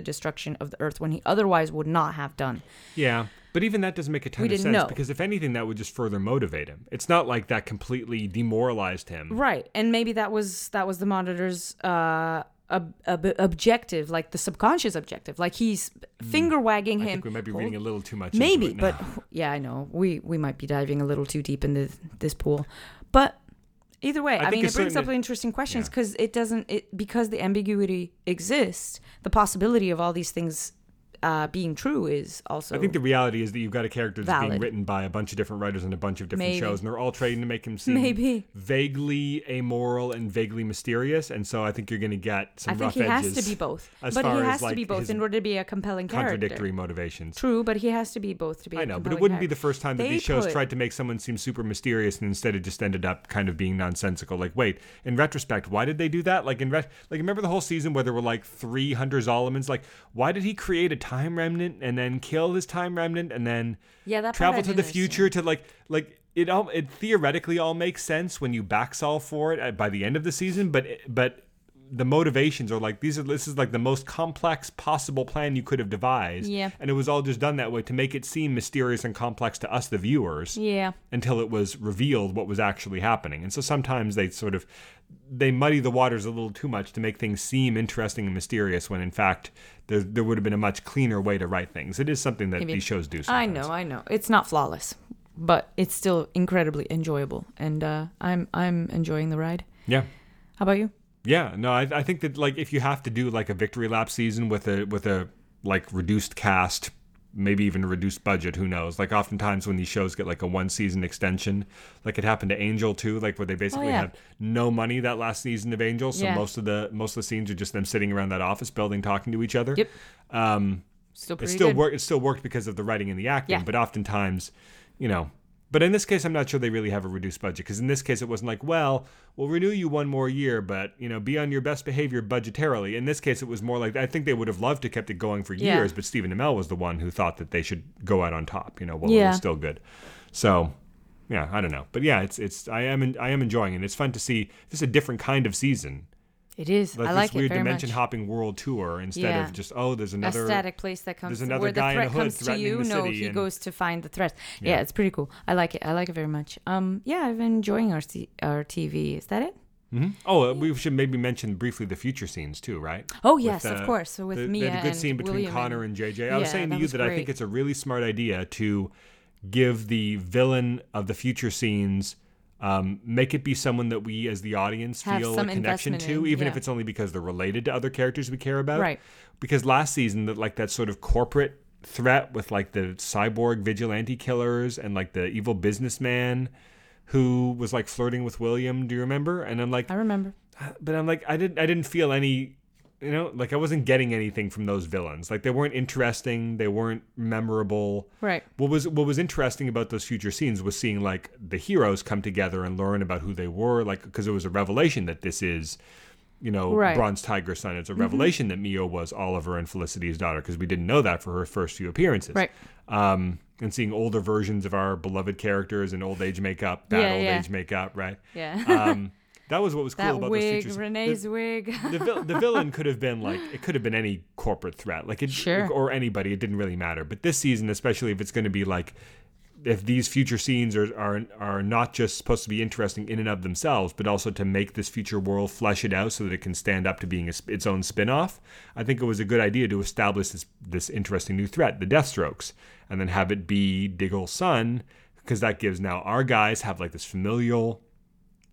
destruction of the Earth when he otherwise would not have done. Yeah. But even that doesn't make a ton of sense because if anything, that would just further motivate him. It's not like that completely demoralized him. Right. And maybe that was the Monitor's objective, like the subconscious objective. Like he's finger wagging him. I think we might be reading a little too much into it now. But yeah, I know. We might be diving a little too deep into this pool. But either way, I mean, it brings up interesting questions because because the ambiguity exists, the possibility of all these things being true is also. I think the reality is that you've got a character that's being written by a bunch of different writers and a bunch of different shows, and they're all trying to make him seem vaguely amoral and vaguely mysterious. And so I think you're going to get some rough edges. I think he has to be both, but he has to be both in order to be a compelling character. Contradictory motivations. True, but he has to be both to be. I know, but it wouldn't be the first time that these shows tried to make someone seem super mysterious and instead it just ended up kind of being nonsensical. Like, wait, in retrospect, why did they do that? Like remember the whole season where there were like 3 Hunter Solomons? Like, why did he create a time remnant and then kill his time remnant and then travel to the future to like it theoretically all makes sense when you back solve for it by the end of the season, but the motivations are like this is like the most complex possible plan you could have devised, and it was all just done that way to make it seem mysterious and complex to us the viewers, until it was revealed what was actually happening. And so sometimes they muddy the waters a little too much to make things seem interesting and mysterious when in fact there would have been a much cleaner way to write things. It is something that these shows do sometimes. I know it's not flawless, but it's still incredibly enjoyable, and I'm enjoying the ride. How about you? I think that like if you have to do like a victory lap season with a like reduced cast, maybe even a reduced budget, who knows? Like oftentimes when these shows get like a 1-season extension, like it happened to Angel too, like where they basically had no money that last season of Angel, so most of the scenes are just them sitting around that office building talking to each other. Yep. It still worked because of the writing and the acting, but oftentimes, but in this case, I'm not sure they really have a reduced budget, because in this case, it wasn't like, well, we'll renew you one more year, but, be on your best behavior budgetarily. In this case, it was more like, I think they would have loved to kept it going for years, but Stephen Amell was the one who thought that they should go out on top, it was still good. So, I don't know. But it's I am enjoying it. It's fun to see. This is a different kind of season. It is. Like I like it very much. This weird dimension-hopping world tour instead of just, there's another... aesthetic place that comes... There's another guy in a hood threatening the city. He goes to find the threat. Yeah, it's pretty cool. I like it. I like it very much. I've been enjoying our TV. Is that it? Mm-hmm. Oh, we should maybe mention briefly the future scenes too, right? Oh, yes, of course. So with Mia and a good scene between William Connor and JJ. I was saying to you that I think it's a really smart idea to give the villain of the future scenes... make it be someone that we as the audience feel a connection to, even if it's only because they're related to other characters we care about. Right. Because last season, that sort of corporate threat with like the cyborg vigilante killers and like the evil businessman who was like flirting with William. Do you remember? And I'm like, I remember. But I'm like, I didn't feel any, like I wasn't getting anything from those villains. Like they weren't interesting. They weren't memorable. Right. What was interesting about those future scenes was seeing like the heroes come together and learn about who they were. Like, because it was a revelation that this is, Bronze Tiger's son. It's a revelation that Mio was Oliver and Felicity's daughter, because we didn't know that for her first few appearances. Right. And seeing older versions of our beloved characters in old age makeup, right? Yeah. That was what was cool about those features. Renee's wig. The villain could have been like, it could have been any corporate threat, like or anybody. It didn't really matter. But this season, especially if it's going to be like, if these future scenes are not just supposed to be interesting in and of themselves, but also to make this future world, flesh it out so that it can stand up to being its own spin-off, I think it was a good idea to establish this interesting new threat, the Deathstrokes, and then have it be Diggle's son, because that gives now our guys have like this familial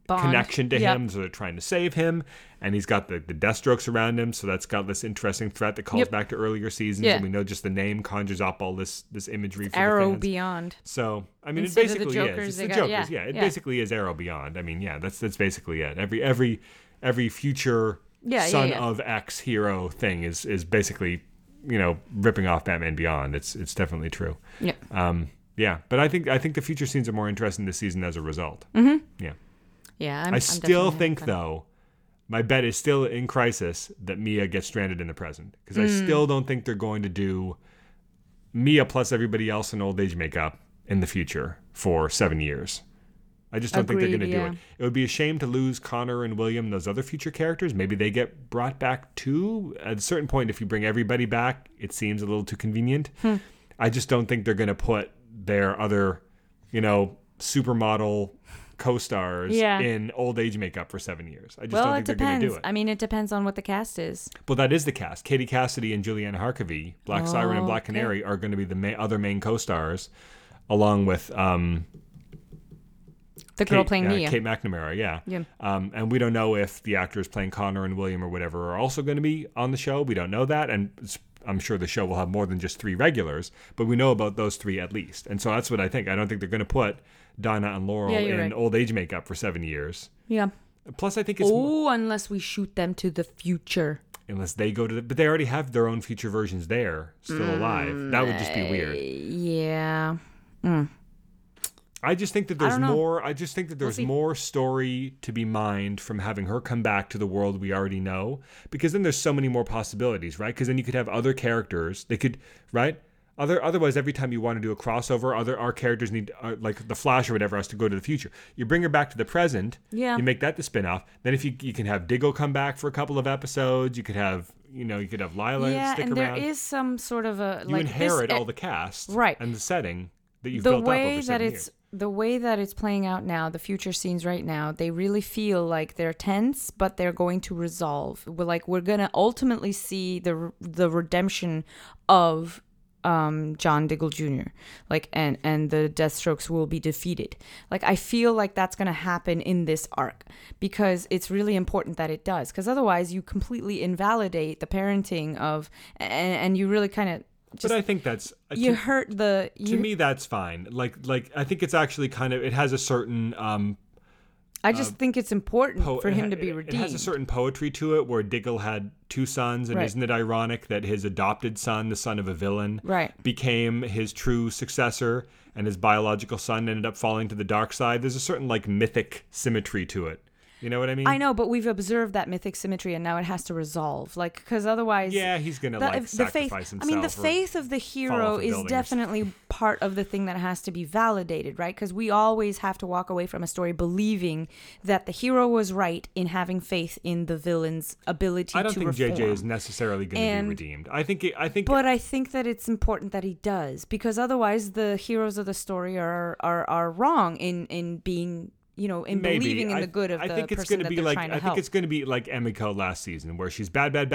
bond. Connection to him, so they're trying to save him, and he's got the Deathstrokes around him, so that's got this interesting threat that calls back to earlier seasons, and we know just the name conjures up all this imagery for Arrow the fans. Beyond. So I mean, instead it basically of the Jokers, is it's the Jokers, basically is Arrow Beyond. I mean, that's basically it. Every future son of X hero thing is basically, you know, ripping off Batman Beyond. It's definitely true. Yeah. But I think the future scenes are more interesting this season as a result. Mm-hmm. Yeah. Yeah, I still think, though, my bet is still in crisis that Mia gets stranded in the present. Because I still don't think they're going to do Mia plus everybody else in old age makeup in the future for 7 years. I just don't think they're going to do it. It would be a shame to lose Connor and William, those other future characters. Maybe they get brought back too. At a certain point, if you bring everybody back, it seems a little too convenient. I just don't think they're going to put their other, you know, supermodel co-stars in old age makeup for 7 years. I just don't think they're going to do it. I mean, it depends on what the cast is. Well, that is the cast. Katie Cassidy and Julianne Harkavy, Black Siren and Black Canary, are going to be the other main co-stars, along with the girl playing Mia, Kate McNamara. Yeah. And we don't know if the actors playing Connor and William or whatever are also going to be on the show. We don't know that, and I'm sure the show will have more than just 3 regulars, but we know about those 3 at least. And so that's what I think. I don't think they're going to put Donna and Laurel in old age makeup for 7 years. Yeah. Plus, I think it's unless we shoot them to the future. Unless they go to but they already have their own future versions there, still alive. That would just be weird. Yeah. I just think that there's more. I just think that there's more story to be mined from having her come back to the world we already know, because then there's so many more possibilities, right? Because then you could have other characters. They could, right? Otherwise, every time you want to do a crossover, our characters need, like the Flash or whatever, has to go to the future. You bring her back to the present. Yeah. You make that the spin-off. Then if you can have Diggle come back for a couple of episodes, you could have Lila stick around. Yeah, and there is some sort of a you inherit all the cast, right, and the setting that you've built up over 7 years. The way that it's playing out now, the future scenes right now, they really feel like they're tense, but they're going to resolve. We're going to ultimately see the redemption of John Diggle Jr. And the Deathstrokes will be defeated. I feel like that's going to happen in this arc, because it's really important that it does, because otherwise you completely invalidate the parenting of, and you really kind of, but I think that's to me that's fine. I think it's actually kind of, it has a certain I just think it's important for him to be redeemed. It has a certain poetry to it, where Diggle had 2 sons, and isn't it ironic that his adopted son, the son of a villain, became his true successor, and his biological son ended up falling to the dark side? There's a certain mythic symmetry to it. You know what I mean? I know, but we've observed that mythic symmetry, and now it has to resolve, because otherwise, he's gonna sacrifice himself. I mean, the faith of the hero is definitely part of the thing that has to be validated, right? Because we always have to walk away from a story believing that the hero was right in having faith in the villain's ability to reform. I don't think JJ is necessarily going to be redeemed. But I think that it's important that he does, because otherwise, the heroes of the story are wrong in being, you know, in believing in the good of the person that they're trying to help. I think it's going to be like Emiko last season, where she's bad, and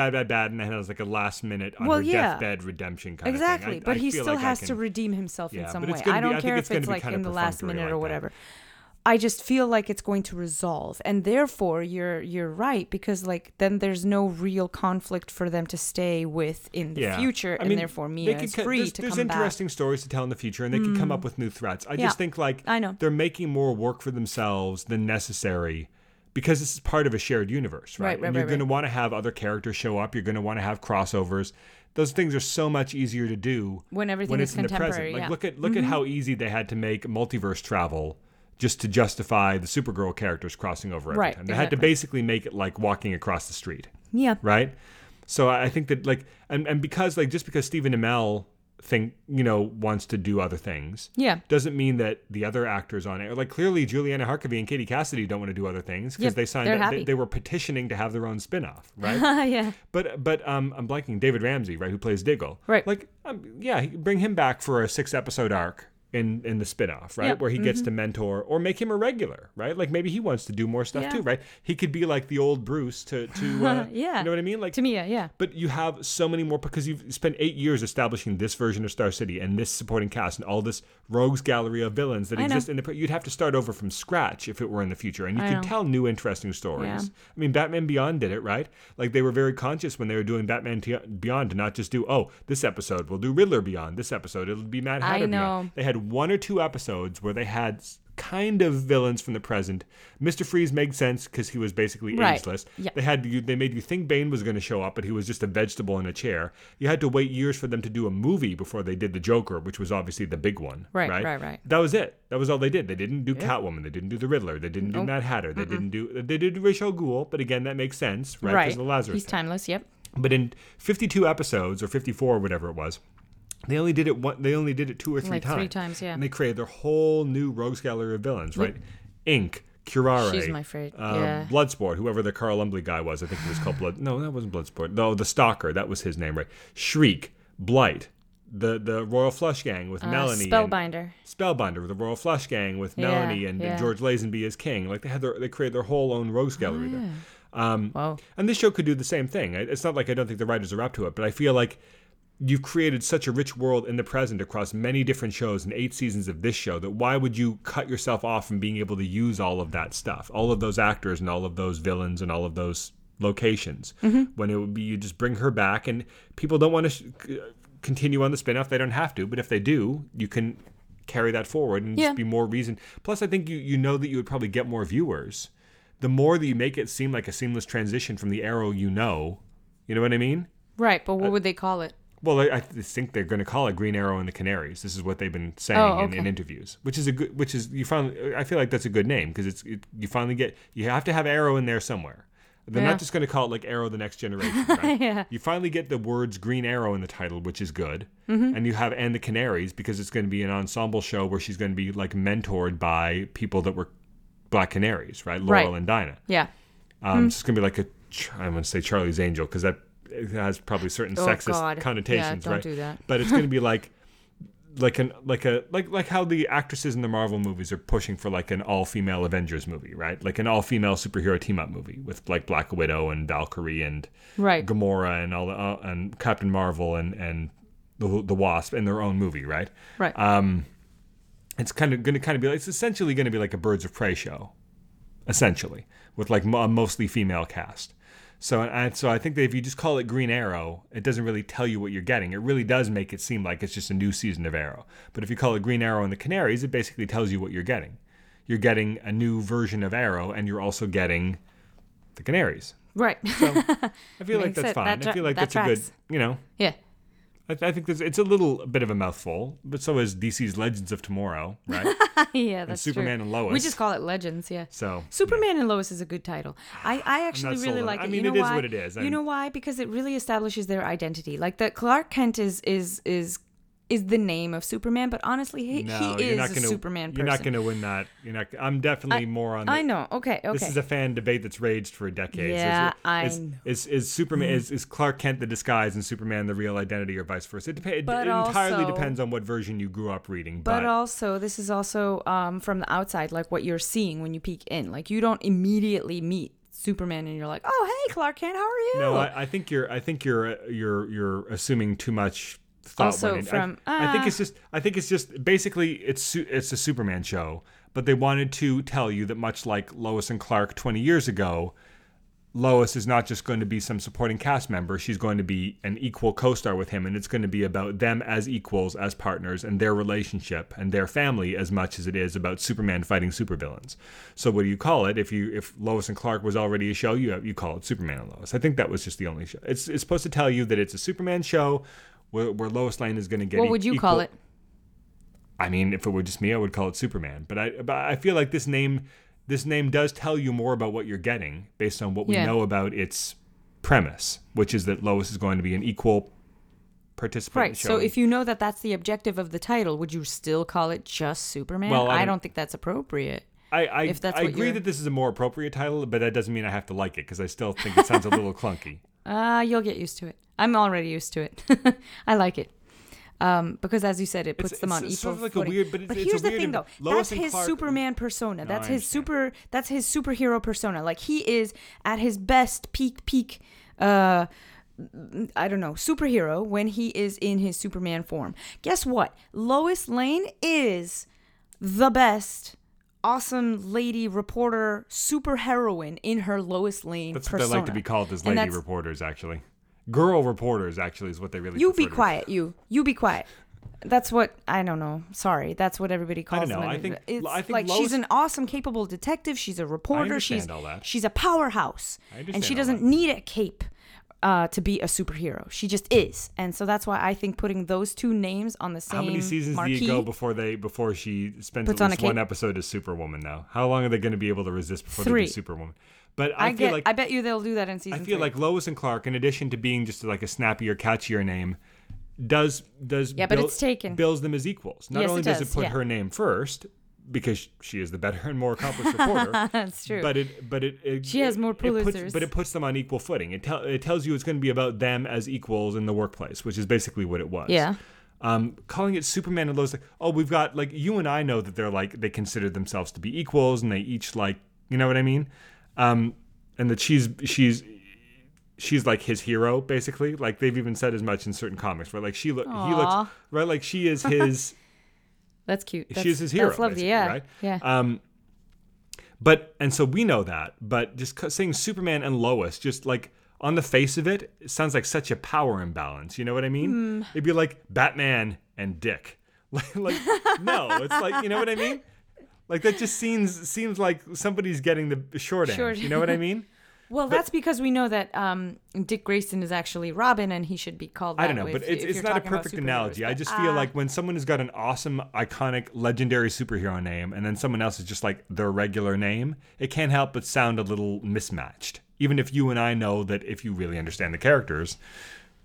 then has a last minute on her deathbed redemption kind of thing. Exactly, but he still has to redeem himself in some way. I don't care if it's in the last minute or whatever. I just feel like it's going to resolve, and therefore you're right, because then there's no real conflict for them to stay with in the future, and therefore Mia is free to come back. There's interesting stories to tell in the future, and they can come up with new threats. I just think I know they're making more work for themselves than necessary, because this is part of a shared universe, right? And you're going to want to have other characters show up. You're going to want to have crossovers. Those things are so much easier to do when everything is contemporary. Look at how easy they had to make multiverse travel, just to justify the Supergirl characters crossing over every time. They had to basically make it like walking across the street. Yeah. Right? So I think that because Stephen Amell think, you know, wants to do other things. Yeah. Doesn't mean that the other actors on it, like clearly Juliana Harkavy and Katie Cassidy don't want to do other things because they signed up, they were petitioning to have their own spinoff, right? Yeah. But I'm blanking. David Ramsey, right, who plays Diggle. Right. Like, bring him back for a 6-episode arc in the spinoff, right? Yep. Where he gets to mentor or make him a regular, right? Like maybe he wants to do more stuff too, right? He could be like the old Bruce to you know what I mean? Like to Mia, yeah. But you have so many more because you've spent 8 years establishing this version of Star City and this supporting cast and all this rogues gallery of villains that exist in the you'd have to start over from scratch if it were in the future, and you could tell new interesting stories. Yeah. I mean, Batman Beyond did it, right? Like they were very conscious when they were doing Batman Beyond to not just do, oh, this episode we'll do Riddler Beyond, this episode it'll be Mad Hatter Beyond. They had 1 or 2 episodes where they had kind of villains from the present. Mr. Freeze made sense because he was basically ageless. Yeah. They made you think Bane was going to show up, but he was just a vegetable in a chair. You had to wait years for them to do a movie before they did the Joker, which was obviously the big one. Right. That was it. That was all they did. They didn't do Catwoman. They didn't do the Riddler. They didn't do Mad Hatter. They didn't do. They did Ra's al Ghul, but again, that makes sense, right? Because the Lazarus. He's timeless. Yep. But in 52 episodes or 54 or whatever it was. They only did it two or three times. Like 3 times, yeah. And they created their whole new rogues gallery of villains, right? Ink, Curare, she's my favorite. Bloodsport, whoever the Carl Lumbly guy was, I think it was called Blood. No, that wasn't Bloodsport. No, the Stalker, that was his name, right? Shriek, Blight, the Royal Flush Gang with Melanie. Spellbinder, the Royal Flush Gang with Melanie and George Lazenby as King. Like they created their whole own rogues gallery there. Wow. And this show could do the same thing. It's not like I don't think the writers are up to it, but I feel like you've created such a rich world in the present across many different shows and 8 seasons of this show that why would you cut yourself off from being able to use all of that stuff, all of those actors and all of those villains and all of those locations when it would be you just bring her back and people don't want to continue on the spinoff. They don't have to, but if they do, you can carry that forward and just be more reason. Plus, I think you know that you would probably get more viewers. The more that you make it seem like a seamless transition from the Arrow, you know what I mean? Right, but what would they call it? Well, I think they're going to call it Green Arrow and the Canaries. This is what they've been saying in interviews, I feel like that's a good name because you have to have Arrow in there somewhere. They're not just going to call it like Arrow the Next Generation, right? You finally get the words Green Arrow in the title, which is good. Mm-hmm. And you have and the Canaries because it's going to be an ensemble show where she's going to be like mentored by people that were Black Canaries, right? Laurel and Dinah. Yeah. So it's going to be like I'm going to say Charlie's Angel because that. It has probably certain sexist connotations, right? Do that. But it's going to be like how the actresses in the Marvel movies are pushing for like an all-female Avengers movie, right? Like an all-female superhero team-up movie with like Black Widow and Valkyrie and Gamora and all the, and Captain Marvel and the Wasp in their own movie, right? Right. It's it's essentially going to be like a Birds of Prey show, essentially, with like a mostly female cast. So I think that if you just call it Green Arrow, it doesn't really tell you what you're getting. It really does make it seem like it's just a new season of Arrow. But if you call it Green Arrow and the Canaries, it basically tells you what you're getting. You're getting a new version of Arrow, and you're also getting the Canaries. Right. So I feel like that's fine. I feel like that's a good, Yeah. I think it's a little bit of a mouthful, but so is DC's Legends of Tomorrow, right? That's true. Superman and Lois. We just call it Legends, yeah. So Superman and Lois is a good title. I actually really like it. I mean, it is what it is. You know why? Because it really establishes their identity. Like that Clark Kent is the name of Superman, but honestly, he is a Superman person. You're not going to win that. I'm definitely more on that. I know. Okay. This is a fan debate that's raged for decades. Yeah, I know. Is Superman, is Clark Kent the disguise and Superman the real identity or vice versa? It entirely depends on what version you grew up reading. But also, this is also from the outside, like what you're seeing when you peek in. Like you don't immediately meet Superman and you're like, oh, hey, Clark Kent, how are you? No, I think you're assuming too much. I think it's a Superman show, but they wanted to tell you that much like Lois and Clark 20 years ago, Lois is not just going to be some supporting cast member. She's going to be an equal co-star with him, and it's going to be about them as equals, as partners, and their relationship and their family as much as it is about Superman fighting supervillains. So what do you call it? If Lois and Clark was already a show, you call it Superman and Lois. I think that was just the only show. It's supposed to tell you that it's a Superman show where Lois Lane is going to get. What would you call it? I mean, if it were just me, I would call it Superman. But I feel like this name does tell you more about what you're getting based on what we know about its premise, which is that Lois is going to be an equal participant in the show. Right, so if you know that that's the objective of the title, would you still call it just Superman? Well, I don't think that's appropriate. I agree that this is a more appropriate title, but that doesn't mean I have to like it, because I still think it sounds a little clunky. You'll get used to it. I'm already used to it. I like it. Because as you said, it puts them on equal sort of like footing. But here's the thing, though. That's his Clark Superman persona. No, that's his superhero persona. Like, he is at his best peak, I don't know, superhero when he is in his Superman form. Guess what? Lois Lane is the best awesome lady reporter superheroine in her Lois Lane persona. That's what they like to be called, as lady reporters, actually. Girl reporters, actually, is what they really prefer. You be quiet. That's what, I don't know. Sorry. That's what everybody calls them. I think like Lois, she's an awesome, capable detective. She's a reporter. She's a powerhouse. And she doesn't need a cape to be a superhero. She just is. And so that's why I think putting those two names on the same marquee. How many seasons do you go before she spends at least one episode as Superwoman now? How long are they going to be able to resist before they do Superwoman? But I bet you they'll do that in season 3. I feel like Lois and Clark, in addition to being just like a snappier, catchier name, builds them as equals. Not only does it put her name first, because she is the better and more accomplished reporter. That's true. But she has more Pulitzers. But it puts them on equal footing. It tells you it's going to be about them as equals in the workplace, which is basically what it was. Yeah. Calling it Superman and Lois, like, oh, we've got, like, you and I know that they're like, they consider themselves to be equals, and they each, like, you know what I mean? And that she's like his hero, basically. Like, they've even said as much in certain comics, right? Like, he looks, right? Like, she is his. That's cute. She's his hero. That's lovely. Yeah. Right? Yeah. And so we know that, but just saying Superman and Lois, just like on the face of it, it sounds like such a power imbalance. You know what I mean? It'd be like Batman and Dick. like no, it's like, you know what I mean? Like, that just seems like somebody's getting the short end. You know what I mean? Well, that's because we know that Dick Grayson is actually Robin, and he should be called that. I don't know, but it's not a perfect analogy. I just feel like when someone has got an awesome, iconic, legendary superhero name, and then someone else is just like their regular name, it can't help but sound a little mismatched. Even if you and I know that if you really understand the characters,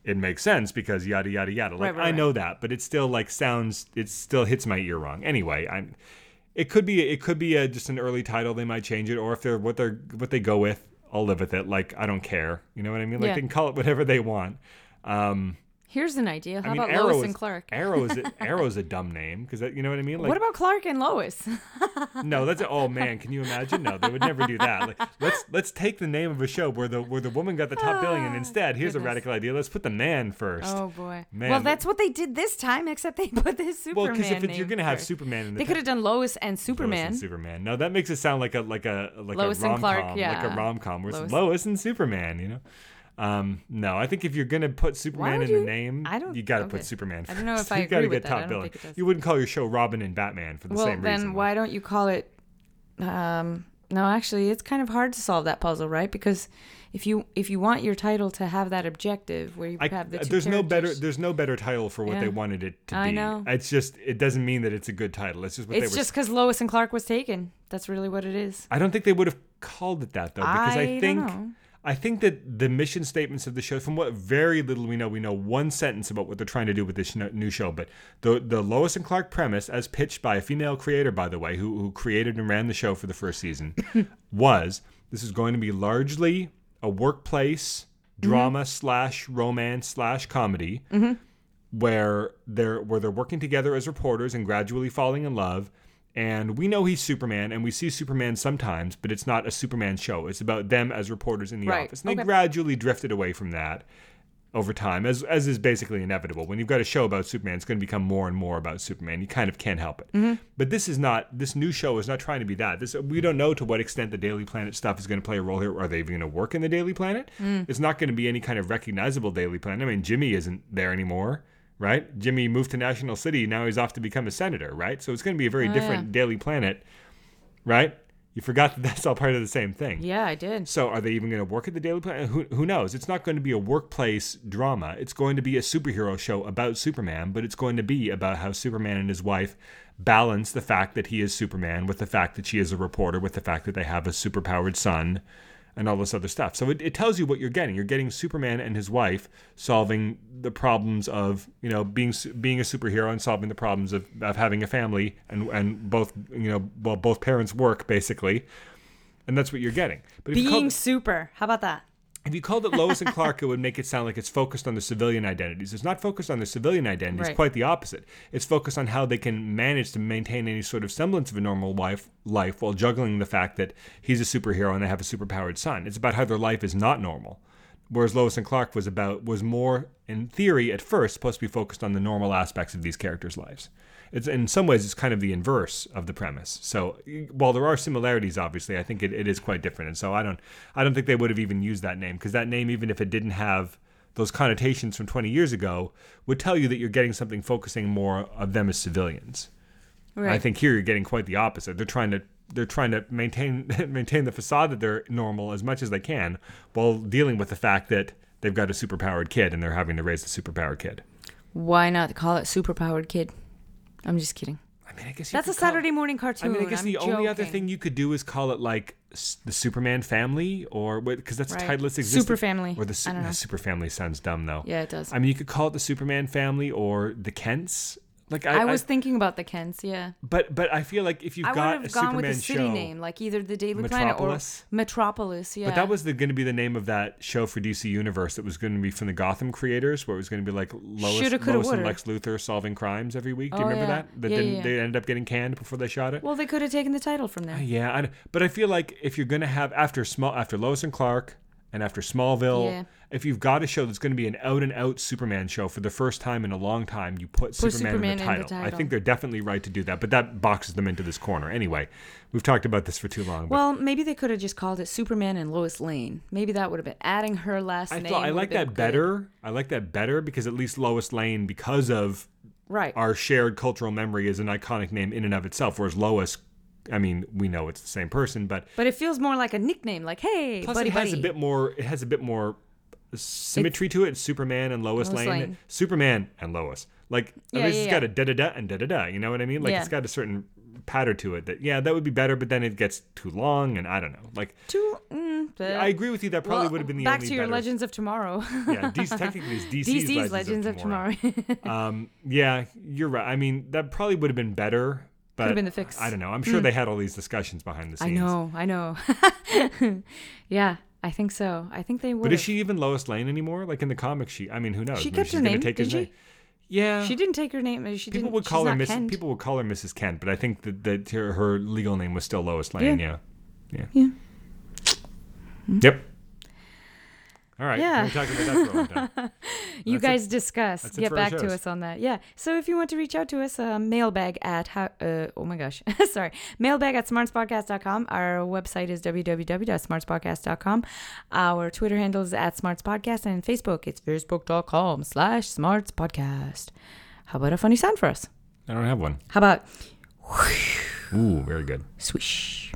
it makes sense because yada, yada, yada. Like, right. I know that, but it still like sounds, it still hits my ear wrong. Anyway, It could be just an early title. They might change it, or if they're what they go with, I'll live with it. Like, I don't care. You know what I mean? Like, they can call it whatever they want. Here's an idea. How about Lois and Clark? Arrow's a dumb name because you know what I mean. Like, what about Clark and Lois? No, that's oh man, can you imagine? No, they would never do that. Like, let's take the name of a show where the woman got the top billing, and instead here's a radical idea. Let's put the man first. Oh boy, man. Well, that's what they did this time, except they put this Superman. Well, because if you're gonna have Superman, in the they could have done Lois and Superman. No, that makes it sound like a rom-com where it's Lois and Superman. You know. No, I think if you're going to put Superman in the name, you got to put Superman first. I don't know if I agree with that. You got to get top billing. You wouldn't call your show Robin and Batman for the same reason. Well, then why don't you call it... no, actually, it's kind of hard to solve that puzzle, right? Because if you want your title to have that objective where you have the two characters... There's no better title for what they wanted it to be. I know. It's just, it doesn't mean that it's a good title. It's just what it's just because Lois and Clark was taken. That's really what it is. I don't think they would have called it that, though, because I think that the mission statements of the show, from what very little we know one sentence about what they're trying to do with this new show. But the Lois and Clark premise, as pitched by a female creator, by the way, who created and ran the show for the first season, was this is going to be largely a workplace drama /romance/comedy where they're working together as reporters and gradually falling in love. And we know he's Superman, and we see Superman sometimes, but it's not a Superman show. It's about them as reporters in the office. And they gradually drifted away from that over time, as is basically inevitable. When you've got a show about Superman, it's going to become more and more about Superman. You kind of can't help it. Mm-hmm. But this new show is not trying to be that. We don't know to what extent the Daily Planet stuff is going to play a role here. Are they even going to work in the Daily Planet? Mm. It's not going to be any kind of recognizable Daily Planet. I mean, Jimmy isn't there anymore. Right? Jimmy moved to National City. Now he's off to become a senator, right? So it's going to be a very different Daily Planet, right? You forgot that that's all part of the same thing. Yeah, I did. So are they even going to work at the Daily Planet? Who knows? It's not going to be a workplace drama. It's going to be a superhero show about Superman, but it's going to be about how Superman and his wife balance the fact that he is Superman with the fact that she is a reporter, with the fact that they have a superpowered son. and all this other stuff. So it tells you what you're getting. You're getting Superman and his wife solving the problems of, you know, being a superhero and solving the problems of having a family and both, you know, well, both parents work basically. And that's what you're getting. But being super. How about that? If you called it Lois and Clark, it would make it sound like it's focused on the civilian identities. It's not focused on the civilian identities. Right. Quite the opposite. It's focused on how they can manage to maintain any sort of semblance of a normal life while juggling the fact that he's a superhero and they have a superpowered son. It's about how their life is not normal. Whereas Lois and Clark was more, in theory, at first, supposed to be focused on the normal aspects of these characters' lives. It's, in some ways, it's kind of the inverse of the premise. So while there are similarities, obviously, I think it is quite different. And so I don't think they would have even used that name, because that name, even if it didn't have those connotations from 20 years ago, would tell you that you're getting something focusing more of them as civilians. Right. I think here you're getting quite the opposite. They're trying to maintain the facade that they're normal as much as they can, while dealing with the fact that they've got a superpowered kid and they're having to raise the superpowered kid. Why not call it Superpowered Kid? I'm just kidding. I mean, I guess that's a Saturday morning cartoon. I mean, I guess the only other thing you could do is call it like the Superman Family, or because that's a title that's existing. Super Family. Or I don't know. Super Family sounds dumb though. Yeah, it does. I mean, you could call it the Superman Family or the Kents. Like I was thinking about the Kents, yeah. But I feel like if you've got a Superman show, I would have gone with a city name, like either the Daily Planet or Metropolis, yeah. But that was going to be the name of that show for DC Universe that was going to be from the Gotham creators, where it was going to be like Lois and Lex Luthor solving crimes every week. Do you remember that? They ended up getting canned before they shot it. Well, they could have taken the title from there. But I feel like if you're going to have after Lois and Clark and after Smallville, if you've got a show that's going to be an out-and-out Superman show for the first time in a long time, you put Superman in the title. I think they're definitely right to do that, but that boxes them into this corner. Anyway, we've talked about this for too long. Well, maybe they could have just called it Superman and Lois Lane. Maybe that would have been adding her last name. I like that better. I like that better because at least Lois Lane, because of our shared cultural memory, is an iconic name in and of itself, whereas Lois... I mean, we know it's the same person, but it feels more like a nickname, like, hey, plus buddy. Plus, it has a bit more symmetry to it. Superman and Lois Lane. Superman and Lois. Like, at least it's got a da-da-da and da-da-da, you know what I mean? Like, it's got a certain patter to it that would be better, but then it gets too long, and I don't know. Like, I agree with you. That probably would have been the only better. Back to your Legends of Tomorrow. Yeah, technically it's DC's Legends of Tomorrow. Yeah, you're right. I mean, that probably would have been better. But could have been the fix. I don't know. I'm sure they had all these discussions behind the scenes. I know. Yeah, I think so. I think they would. But is she even Lois Lane anymore? Like in the comics, who knows? She kept her name, didn't she? Yeah. She didn't take her name. People would call her Mrs. Kent, but I think that her legal name was still Lois Lane. Yeah. Mm-hmm. Yep. All right. Yeah. We're talking about that for a long time. You guys discuss. Get back to us on that. Yeah. So if you want to reach out to us, mailbag at smartspodcast.com. Our website is www.smartspodcast.com. Our Twitter handle is @smartspodcast, and Facebook, it's facebook.com/smartspodcast. How about a funny sound for us? I don't have one. How about? Ooh, very good. Swish.